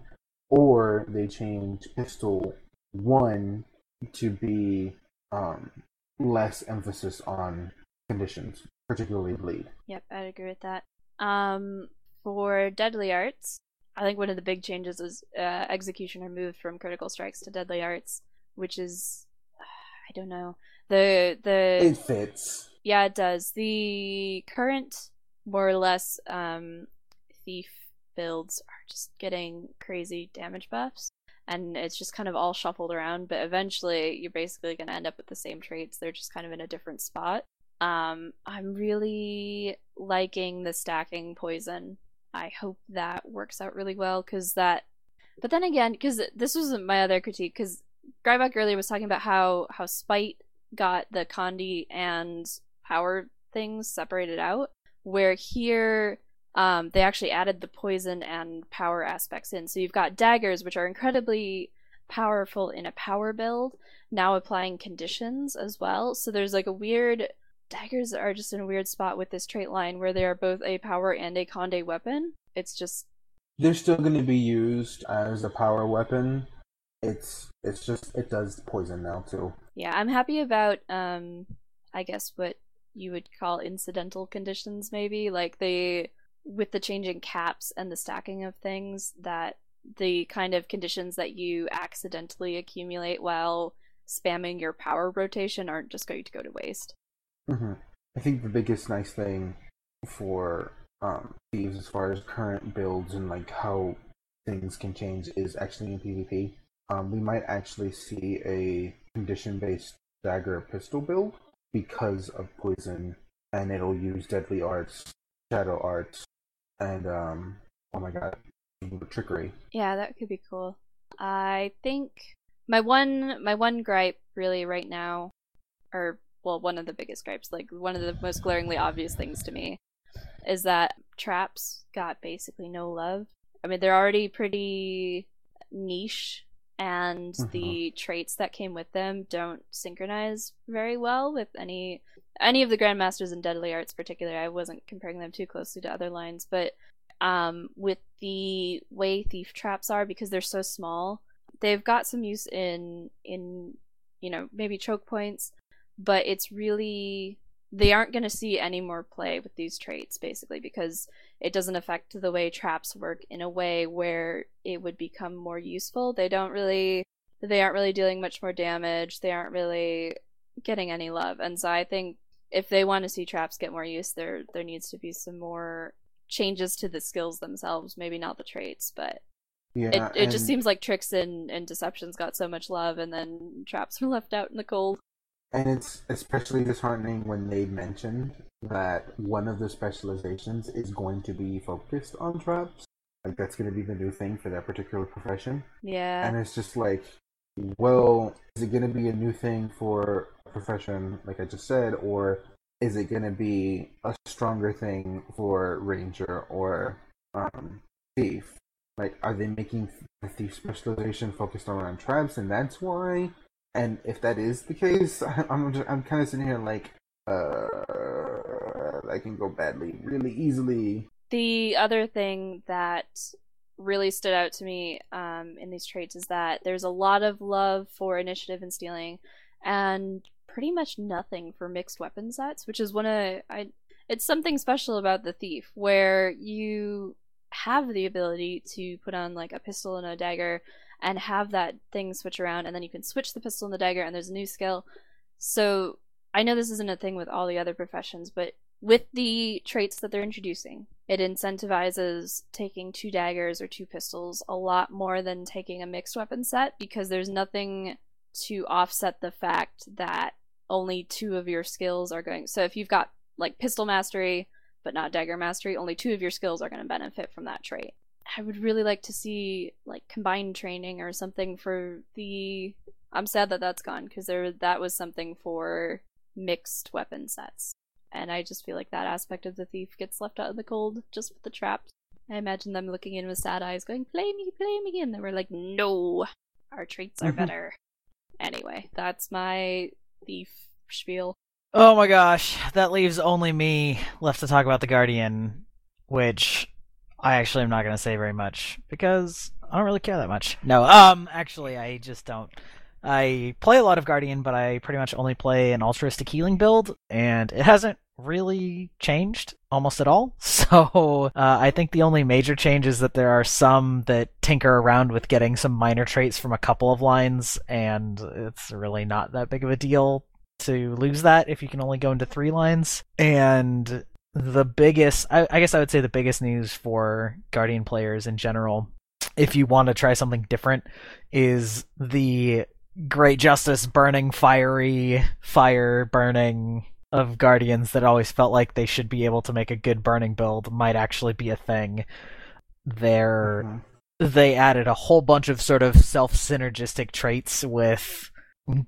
or they change pistol one to be um, less emphasis on conditions, particularly bleed. Yep, I'd agree with that. Um, for deadly arts, I think one of the big changes was uh, executioner moved from critical strikes to deadly arts, which is, I don't know, the the it fits. Yeah, it does. The current, more or less, um, thief builds are just getting crazy damage buffs, and it's just kind of all shuffled around. But eventually, you're basically going to end up with the same traits. They're just kind of in a different spot. Um, I'm really liking the stacking poison. I hope that works out really well, because that... But then again, because this was my other critique, because Gryback earlier was talking about how, how Spite got the Condi and power things separated out, where here um, they actually added the poison and power aspects in. So you've got daggers, which are incredibly powerful in a power build, now applying conditions as well. So there's like a weird... Daggers are just in a weird spot with this trait line where they are both a power and a Conde weapon. It's just... They're still going to be used as a power weapon. It's it's just, it does poison now, too. Yeah, I'm happy about, um, I guess what you would call incidental conditions, maybe. Like, they, with the changing caps and the stacking of things, that the kind of conditions that you accidentally accumulate while spamming your power rotation aren't just going to go to waste. Mm-hmm. I think the biggest nice thing for um, thieves as far as current builds and like how things can change is actually in PvP. Um, we might actually see a condition-based dagger pistol build because of poison, and it'll use deadly arts, shadow arts, and um, oh my god, trickery. Yeah, that could be cool. I think my one my one gripe really right now, or well, one of the biggest gripes, like one of the most glaringly obvious things to me, is that traps got basically no love. I mean, they're already pretty niche, and mm-hmm. the traits that came with them don't synchronize very well with any any of the Grandmasters in Deadly Arts particularly. I wasn't comparing them too closely to other lines, but um, with the way thief traps are, because they're so small, they've got some use in in, you know, maybe choke points. But it's really, they aren't going to see any more play with these traits, basically, because it doesn't affect the way traps work in a way where it would become more useful. They don't really, they aren't really dealing much more damage. They aren't really getting any love. And so I think if they want to see traps get more use, there there needs to be some more changes to the skills themselves, maybe not the traits, but... Yeah, it, it and... just seems like tricks and, and deceptions got so much love, and then traps were left out in the cold. And it's especially disheartening when they mentioned that one of the specializations is going to be focused on traps. Like, that's going to be the new thing for that particular profession. Yeah. And it's just like, well, is it going to be a new thing for a profession, like I just said, or is it going to be a stronger thing for Ranger or um, Thief? Like, are they making the Thief specialization focused around traps, and that's why... And if that is the case, I'm just, I'm kind of sitting here like, uh, that can go badly really easily. The other thing that really stood out to me um, in these traits is that there's a lot of love for initiative and stealing, and pretty much nothing for mixed weapon sets, which is one of I. It's something special about the Thief, where you have the ability to put on like a pistol and a dagger, and have that thing switch around, and then you can switch the pistol and the dagger, and there's a new skill. So I know this isn't a thing with all the other professions, but with the traits that they're introducing, it incentivizes taking two daggers or two pistols a lot more than taking a mixed weapon set, because there's nothing to offset the fact that only two of your skills are going... So if you've got like pistol mastery, but not dagger mastery, only two of your skills are going to benefit from that trait. I would really like to see like combined training or something for the... I'm sad that that's gone, because there that was something for mixed weapon sets. And I just feel like that aspect of the Thief gets left out in the cold just with the traps. I imagine them looking in with sad eyes going, play me, play me. And they were like, no, our traits are better. Anyway, that's my thief spiel. Oh my gosh, that leaves only me left to talk about the Guardian, which I actually am not going to say very much, because I don't really care that much. No, um, actually, I just don't. I play a lot of Guardian, but I pretty much only play an altruistic healing build, and it hasn't really changed almost at all. So uh, I think the only major change is that there are some that tinker around with getting some minor traits from a couple of lines, and it's really not that big of a deal to lose that if you can only go into three lines. And the biggest, I, I guess I would say the biggest news for Guardian players in general, if you want to try something different, is the Great Justice burning, fiery, fire burning of Guardians that always felt like they should be able to make a good burning build might actually be a thing. They're, mm-hmm. They added a whole bunch of sort of self-synergistic traits with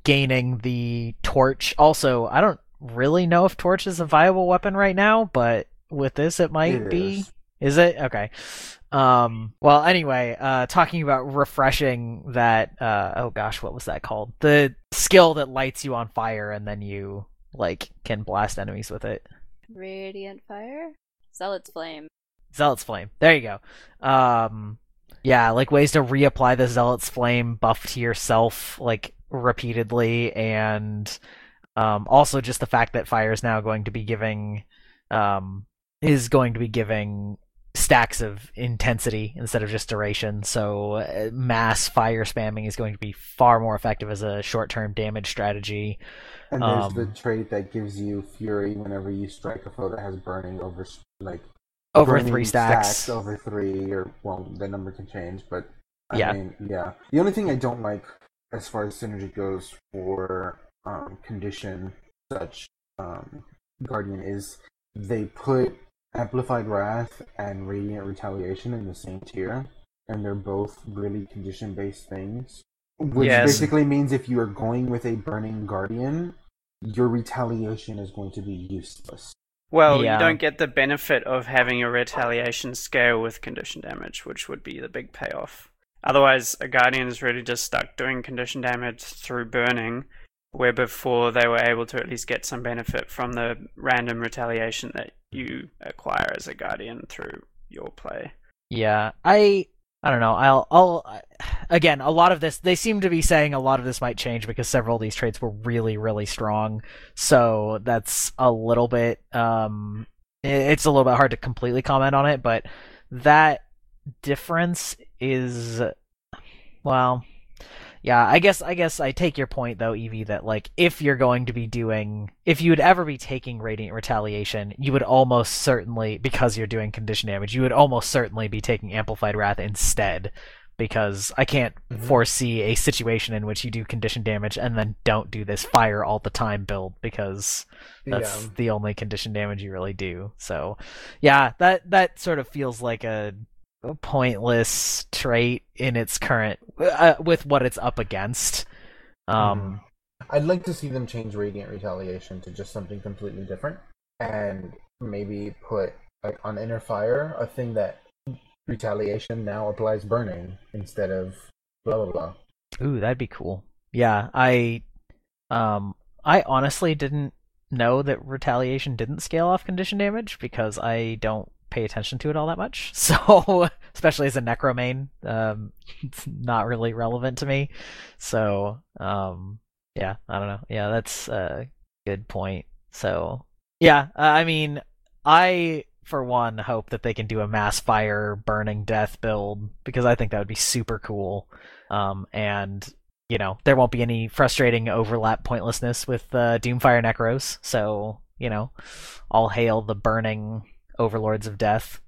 gaining the torch. Also, I don't really know if torch is a viable weapon right now, but with this it might it be. Is. Is it? Okay. Um, well, anyway, uh, talking about refreshing that, uh, oh gosh, what was that called? The skill that lights you on fire and then you, like, can blast enemies with it. Radiant Fire? Zealot's Flame. Zealot's Flame. There you go. Um, yeah, like, ways to reapply the Zealot's Flame buff to yourself, like, repeatedly, and, um, also just the fact that fire is now going to be giving, um, is going to be giving stacks of intensity instead of just duration, so mass fire spamming is going to be far more effective as a short-term damage strategy. And there's um, the trait that gives you fury whenever you strike a foe that has burning over like over burning three stacks. stacks over three, or well, the number can change, but I yeah. mean, yeah. The only thing I don't like as far as synergy goes for um, condition such um, Guardian is they put Amplified Wrath and Radiant Retaliation in the same tier, and they're both really condition-based things, which yes. basically means if you are going with a Burning Guardian, your Retaliation is going to be useless. Well, yeah. You don't get the benefit of having a Retaliation scale with condition damage, which would be the big payoff. Otherwise, a Guardian is really just stuck doing condition damage through burning, where before they were able to at least get some benefit from the random retaliation that you acquire as a Guardian through your play. Yeah, I I don't know. I'll I'll again, a lot of this, they seem to be saying a lot of this might change because several of these traits were really, really strong. So that's a little bit um it's a little bit hard to completely comment on it, but that difference is, well, yeah, I guess I guess I take your point, though, Evie, that, like, if you're going to be doing... If you would ever be taking Radiant Retaliation, you would almost certainly, because you're doing condition damage, you would almost certainly be taking Amplified Wrath instead, because I can't mm-hmm. foresee a situation in which you do condition damage and then don't do this fire all the time build, because that's yeah. the only condition damage you really do. So, yeah, that, that sort of feels like a... A pointless trait in its current uh, with what it's up against. Um, I'd like to see them change Radiant Retaliation to just something completely different, and maybe put, like, on Inner Fire a thing that Retaliation now applies burning instead of blah blah blah. Ooh, that'd be cool. Yeah, I, um, I honestly didn't know that Retaliation didn't scale off condition damage because I don't pay attention to it all that much, so especially as a necromane, um it's not really relevant to me, so um yeah I don't know. Yeah, that's a good point. So yeah, uh, I mean, I for one hope that they can do a mass fire burning death build, because I think that would be super cool, um and you know, there won't be any frustrating overlap pointlessness with uh, Doomfire Necros, so you know, all hail the burning Overlords of Death.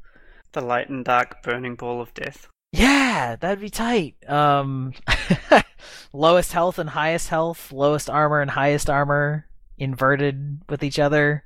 The light and dark burning ball of death. Yeah, that'd be tight. Um, lowest health and highest health, lowest armor and highest armor, inverted with each other.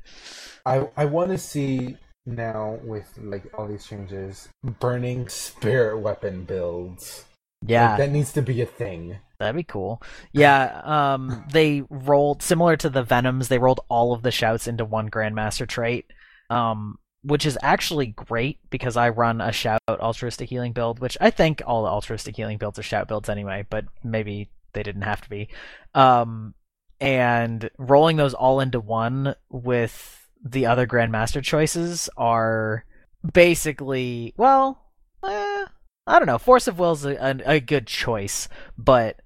I I want to see now, with like all these changes, burning spirit weapon builds. Yeah, like, that needs to be a thing. That'd be cool. Yeah, um, they rolled, similar to the Venoms, they rolled all of the shouts into one Grandmaster trait. Um. Which is actually great, because I run a shout altruistic healing build, which I think all the altruistic healing builds are shout builds anyway, but maybe they didn't have to be. Um, and rolling those all into one with the other Grandmaster choices are basically, well, eh, I don't know. Force of Will is a, a, a good choice, but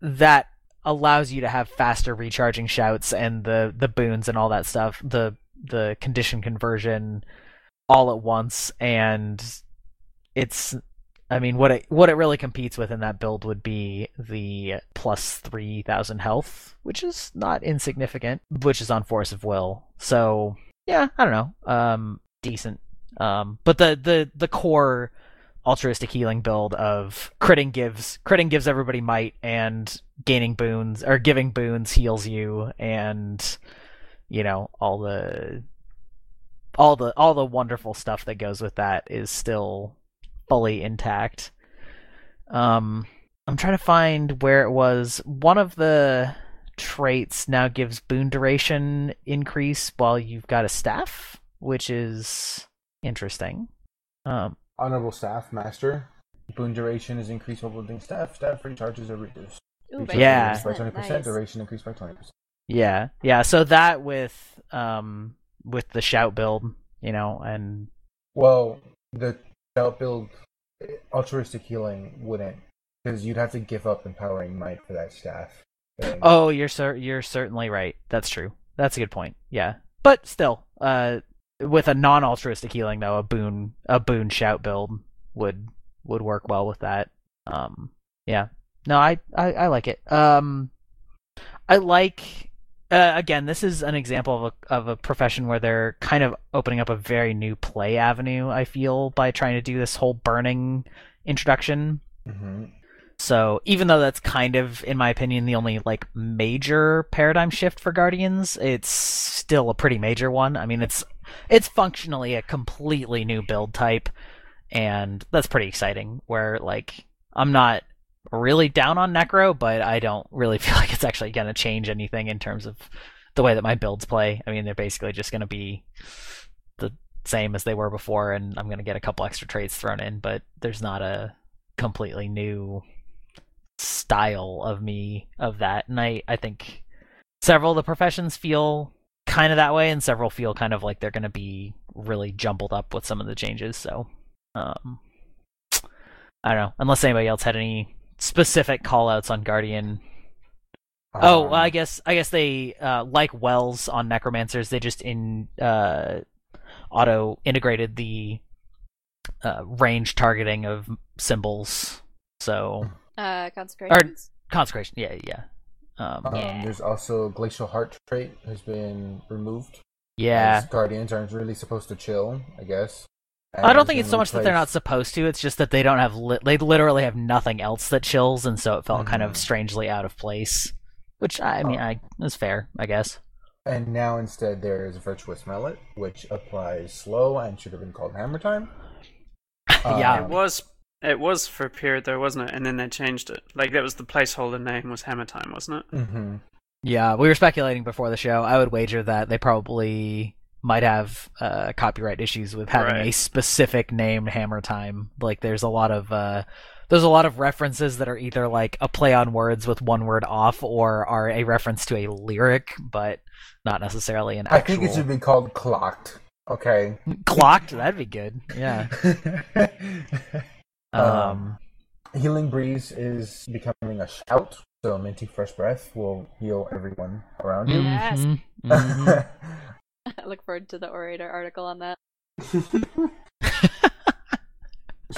that allows you to have faster recharging shouts and the, the boons and all that stuff, the the condition conversion all at once, and it's, I mean, what it what it really competes with in that build would be the plus three thousand health, which is not insignificant, which is on Force of Will. So, yeah, I don't know. Um, decent. Um, but the, the, the core altruistic healing build of critting gives critting gives everybody might, and gaining boons or giving boons heals you, and you know, all the all the all the wonderful stuff that goes with that is still fully intact. Um, I'm trying to find where it was. One of the traits now gives boon duration increase while you've got a staff, which is interesting. Um, Honorable Staff Master. Boon duration is increased while wielding staff. Staff recharges are reduced. Ooh, yeah. By twenty percent, nice. Duration increased by twenty percent. Yeah, yeah. So that with um with the shout build, you know, and well, the shout build, altruistic healing wouldn't, because you'd have to give up empowering might for that staff. And... Oh, you're cer- you're certainly right. That's true. That's a good point. Yeah, but still, uh, with a non-altruistic healing though, a boon a boon shout build would would work well with that. Um, yeah. No, I I, I like it. Um. I like, uh, again, this is an example of a, of a profession where they're kind of opening up a very new play avenue, I feel, by trying to do this whole burning introduction. Mm-hmm. So even though that's kind of, in my opinion, the only like major paradigm shift for Guardians, it's still a pretty major one. I mean, it's it's functionally a completely new build type, and that's pretty exciting, where like I'm not... really down on Necro, but I don't really feel like it's actually going to change anything in terms of the way that my builds play. I mean, they're basically just going to be the same as they were before, and I'm going to get a couple extra traits thrown in, but there's not a completely new style of me of that. And I, I think several of the professions feel kind of that way, and several feel kind of like they're going to be really jumbled up with some of the changes. So, um, I don't know. Unless anybody else had any specific callouts on Guardian. Um, oh, well, I guess I guess they uh, like Wells on Necromancers. They just in uh, auto integrated the uh, range targeting of symbols. So uh, consecration. Consecration. Yeah, yeah. Um, um, yeah. There's also Glacial Heart trait has been removed. Yeah. Guardians aren't really supposed to chill, I guess. And I don't think it's so much that they're not supposed to, it's just that they don't have, li- they literally have nothing else that chills, and so it felt mm-hmm. kind of strangely out of place, which, I mean, um, I is fair, I guess. And now instead there's Virtuous Mallet, which applies slow and should have been called Hammer Time. Um, yeah, it was it was for a period though, wasn't it? And then they changed it. Like, that was the placeholder name was Hammer Time, wasn't it? Mm-hmm. Yeah, we were speculating before the show. I would wager that they probably... might have uh, copyright issues with having right. a specific name, Hammer Time. Like, there's a lot of uh, there's a lot of references that are either like a play on words with one word off, or are a reference to a lyric, but not necessarily an actual. I think it should be called Clocked. Okay, Clocked. That'd be good. Yeah. um, um, Healing Breeze is becoming a shout. So Minty Fresh Breath will heal everyone around you. Yes. Mm-hmm. Mm-hmm. I look forward to the Orator article on that.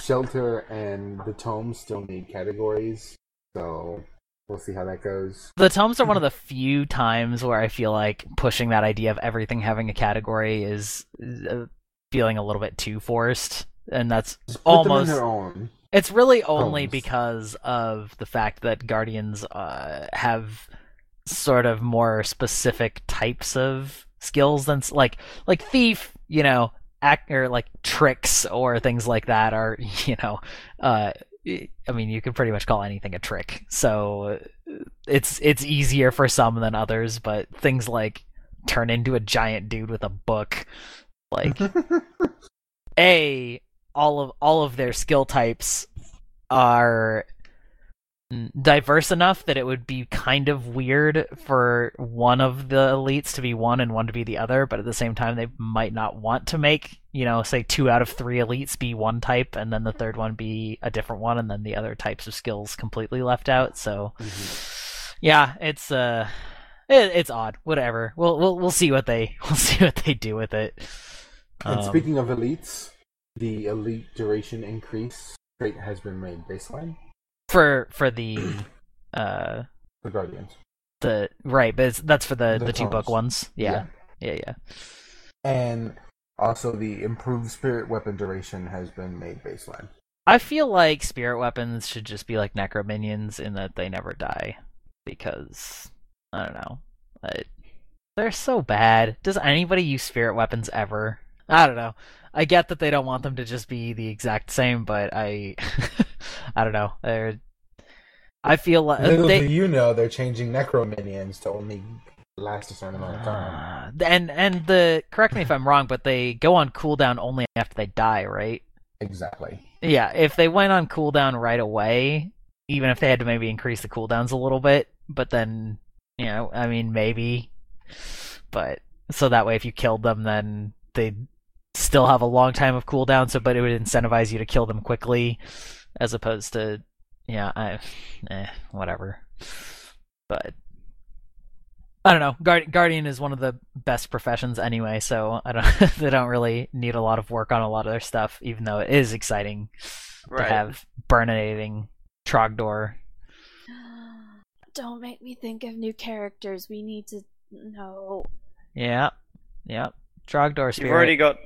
Shelter and the tomes still need categories, so we'll see how that goes. The tomes are one of the few times where I feel like pushing that idea of everything having a category is feeling a little bit too forced, and that's just put almost... them in their own. It's really only tomes. Because of the fact that Guardians uh, have sort of more specific types of skills than like like thief, you know, act or like tricks or things like that are, you know, uh I mean, you can pretty much call anything a trick, so it's it's easier for some than others, but things like turn into a giant dude with a book, like a all of all of their skill types are diverse enough that it would be kind of weird for one of the elites to be one and one to be the other, but at the same time they might not want to make, you know, say two out of three elites be one type and then the third one be a different one and then the other types of skills completely left out. So mm-hmm. yeah, it's uh it, it's odd. Whatever. We'll we'll we'll see what they we'll see what they do with it. And um, speaking of elites, the elite duration increase trait has been made baseline. For for the uh the Guardians. The right, but it's, that's for the, the, the two book ones. Yeah. yeah. Yeah, yeah. And also the improved spirit weapon duration has been made baseline. I feel like spirit weapons should just be like necro minions in that they never die, because I don't know. I, they're so bad. Does anybody use spirit weapons ever? I don't know. I get that they don't want them to just be the exact same, but I I don't know. They're, I feel like... Little they, do you know, they're changing necro minions to only last a certain amount of time. Uh, and, and the... Correct me if I'm wrong, but they go on cooldown only after they die, right? Exactly. Yeah, if they went on cooldown right away, even if they had to maybe increase the cooldowns a little bit, but then, you know, I mean, maybe. But... So that way, if you killed them, then they'd still have a long time of cooldown, so, but it would incentivize you to kill them quickly... As opposed to, yeah, I, eh, whatever. But I don't know. Guard, Guardian is one of the best professions anyway, so I don't. They don't really need a lot of work on a lot of their stuff, even though it is exciting right. to have burninating Trogdor. Don't make me think of new characters. We need to know. Yeah, yeah. Trogdor spirit. You've already got.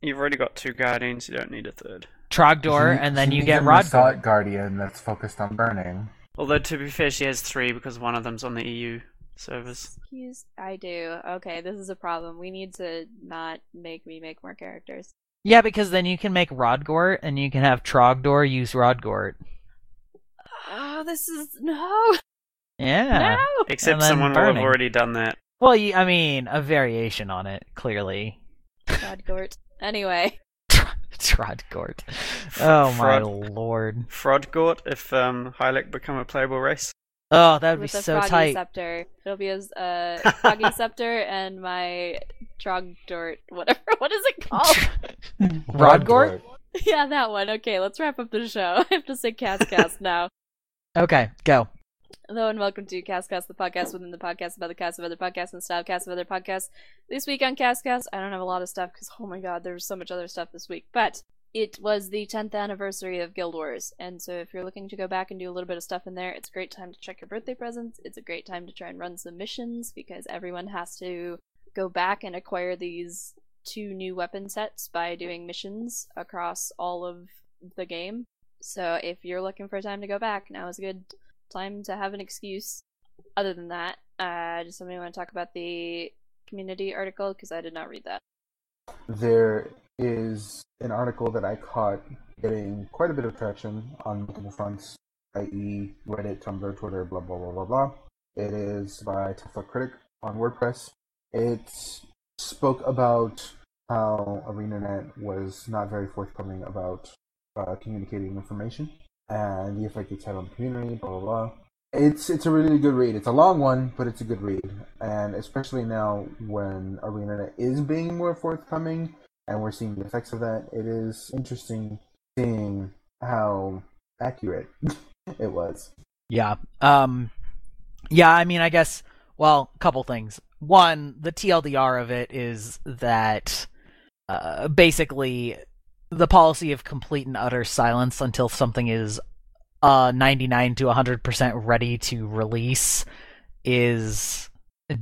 You've already got two Guardians. You don't need a third. Trogdor, and then you get Rodgort. A Guardian that's focused on burning. Although, to be fair, she has three because one of them's on the E U service. Excuse, I do. Okay, this is a problem. We need to not make me make more characters. Yeah, because then you can make Rodgort, and you can have Trogdor use Rodgort. Oh, this is... No! Yeah. No! Except someone burning. Will have already done that. Well, you, I mean, a variation on it, clearly. Rodgort. Anyway... Rodgort. Oh my Frod- lord. Rodgort if um, Hylek become a playable race. Oh, that would be so tight. Scepter. It'll be as a uh, Foggy Scepter and my Trogdort, whatever. What is it called? Rodgort? Yeah, that one. Okay, let's wrap up the show. I have to say Cast Cast now. Okay, go. Hello and welcome to Cast Cast, the podcast within the podcast about the cast of other podcasts and style cast of other podcasts. This week on Cast Cast, I don't have a lot of stuff because, oh my god, there was so much other stuff this week. But it was the tenth anniversary of Guild Wars, and so if you're looking to go back and do a little bit of stuff in there, it's a great time to check your birthday presents. It's a great time to try and run some missions because everyone has to go back and acquire these two new weapon sets by doing missions across all of the game. So if you're looking for a time to go back, now is good time to have an excuse. Other than that, uh, does somebody want to talk about the community article? Because I did not read that. There is an article that I caught getting quite a bit of traction on multiple fronts, that is. Reddit, Tumblr, Twitter, blah, blah, blah, blah, blah. It is by Tefla Critic on WordPress. It spoke about how ArenaNet was not very forthcoming about uh, communicating information and the effect it's had on the community, blah, blah, blah. It's, it's a really good read. It's a long one, but it's a good read. And especially now when ArenaNet is being more forthcoming and we're seeing the effects of that, it is interesting seeing how accurate it was. Yeah. Um, yeah, I mean, I guess, well, a couple things. One, the T L D R of it is that uh, basically... the policy of complete and utter silence until something is uh, ninety-nine to one hundred percent ready to release is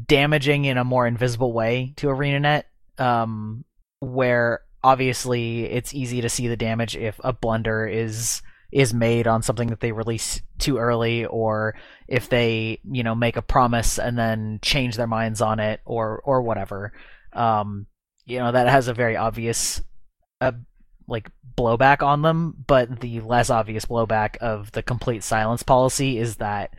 damaging in a more invisible way to ArenaNet, um, where obviously it's easy to see the damage if a blunder is is made on something that they release too early, or if they, you know, make a promise and then change their minds on it, or, or whatever. Um, you know, that has a very obvious... Uh, like blowback on them, but the less obvious blowback of the complete silence policy is that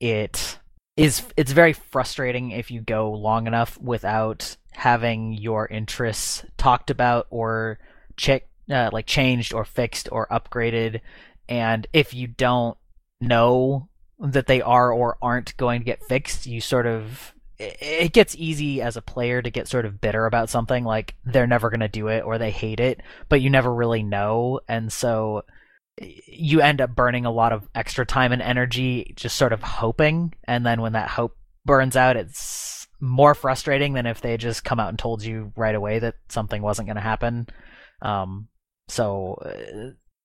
it is it's very frustrating if you go long enough without having your interests talked about or check uh, like changed or fixed or upgraded, and if you don't know that they are or aren't going to get fixed, you sort of... It gets easy as a player to get sort of bitter about something, like they're never going to do it or they hate it, but you never really know, and so you end up burning a lot of extra time and energy just sort of hoping, and then when that hope burns out, it's more frustrating than if they just come out and told you right away that something wasn't going to happen. Um, so,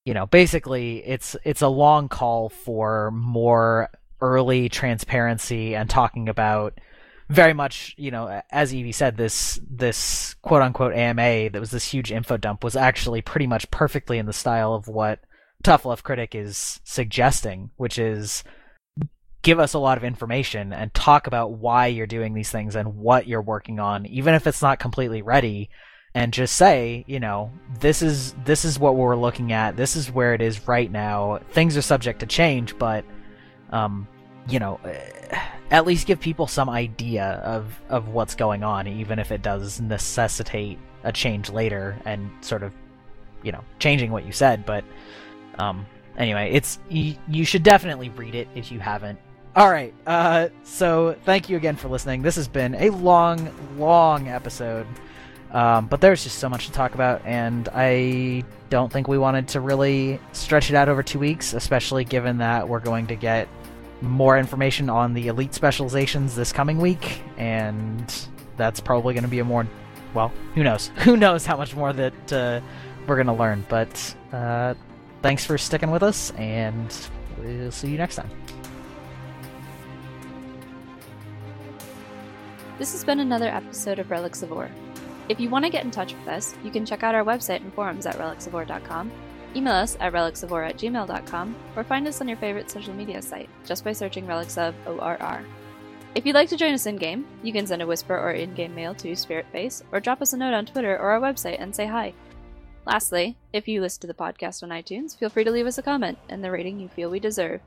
you know, basically it's it's a long call for more early transparency and talking about very much, you know, as Evie said, this this quote-unquote A M A that was this huge info dump was actually pretty much perfectly in the style of what Tefla Critic is suggesting, which is give us a lot of information and talk about why you're doing these things and what you're working on, even if it's not completely ready, and just say, you know, this is this is what we're looking at, this is where it is right now, things are subject to change, but... um. you know, at least give people some idea of, of what's going on, even if it does necessitate a change later and sort of, you know, changing what you said. But um, anyway, it's you, you should definitely read it if you haven't. All right. Uh, so thank you again for listening. This has been a long, long episode, um, but there's just so much to talk about, and I don't think we wanted to really stretch it out over two weeks, especially given that we're going to get more information on the elite specializations this coming week, and that's probably going to be a more, well, who knows who knows how much more that uh, we're going to learn, but uh thanks for sticking with us, and we'll see you next time. This has been another episode of Relics of Orr. If you want to get in touch with us, you can check out our website and forums at relics of orr dot com, email us at relics of orr at gmail dot com, or find us on your favorite social media site just by searching relics of O R R. If you'd like to join us in-game, you can send a whisper or in-game mail to SpiritFace, or drop us a note on Twitter or our website and say hi. Lastly, if you listen to the podcast on iTunes, feel free to leave us a comment and the rating you feel we deserve.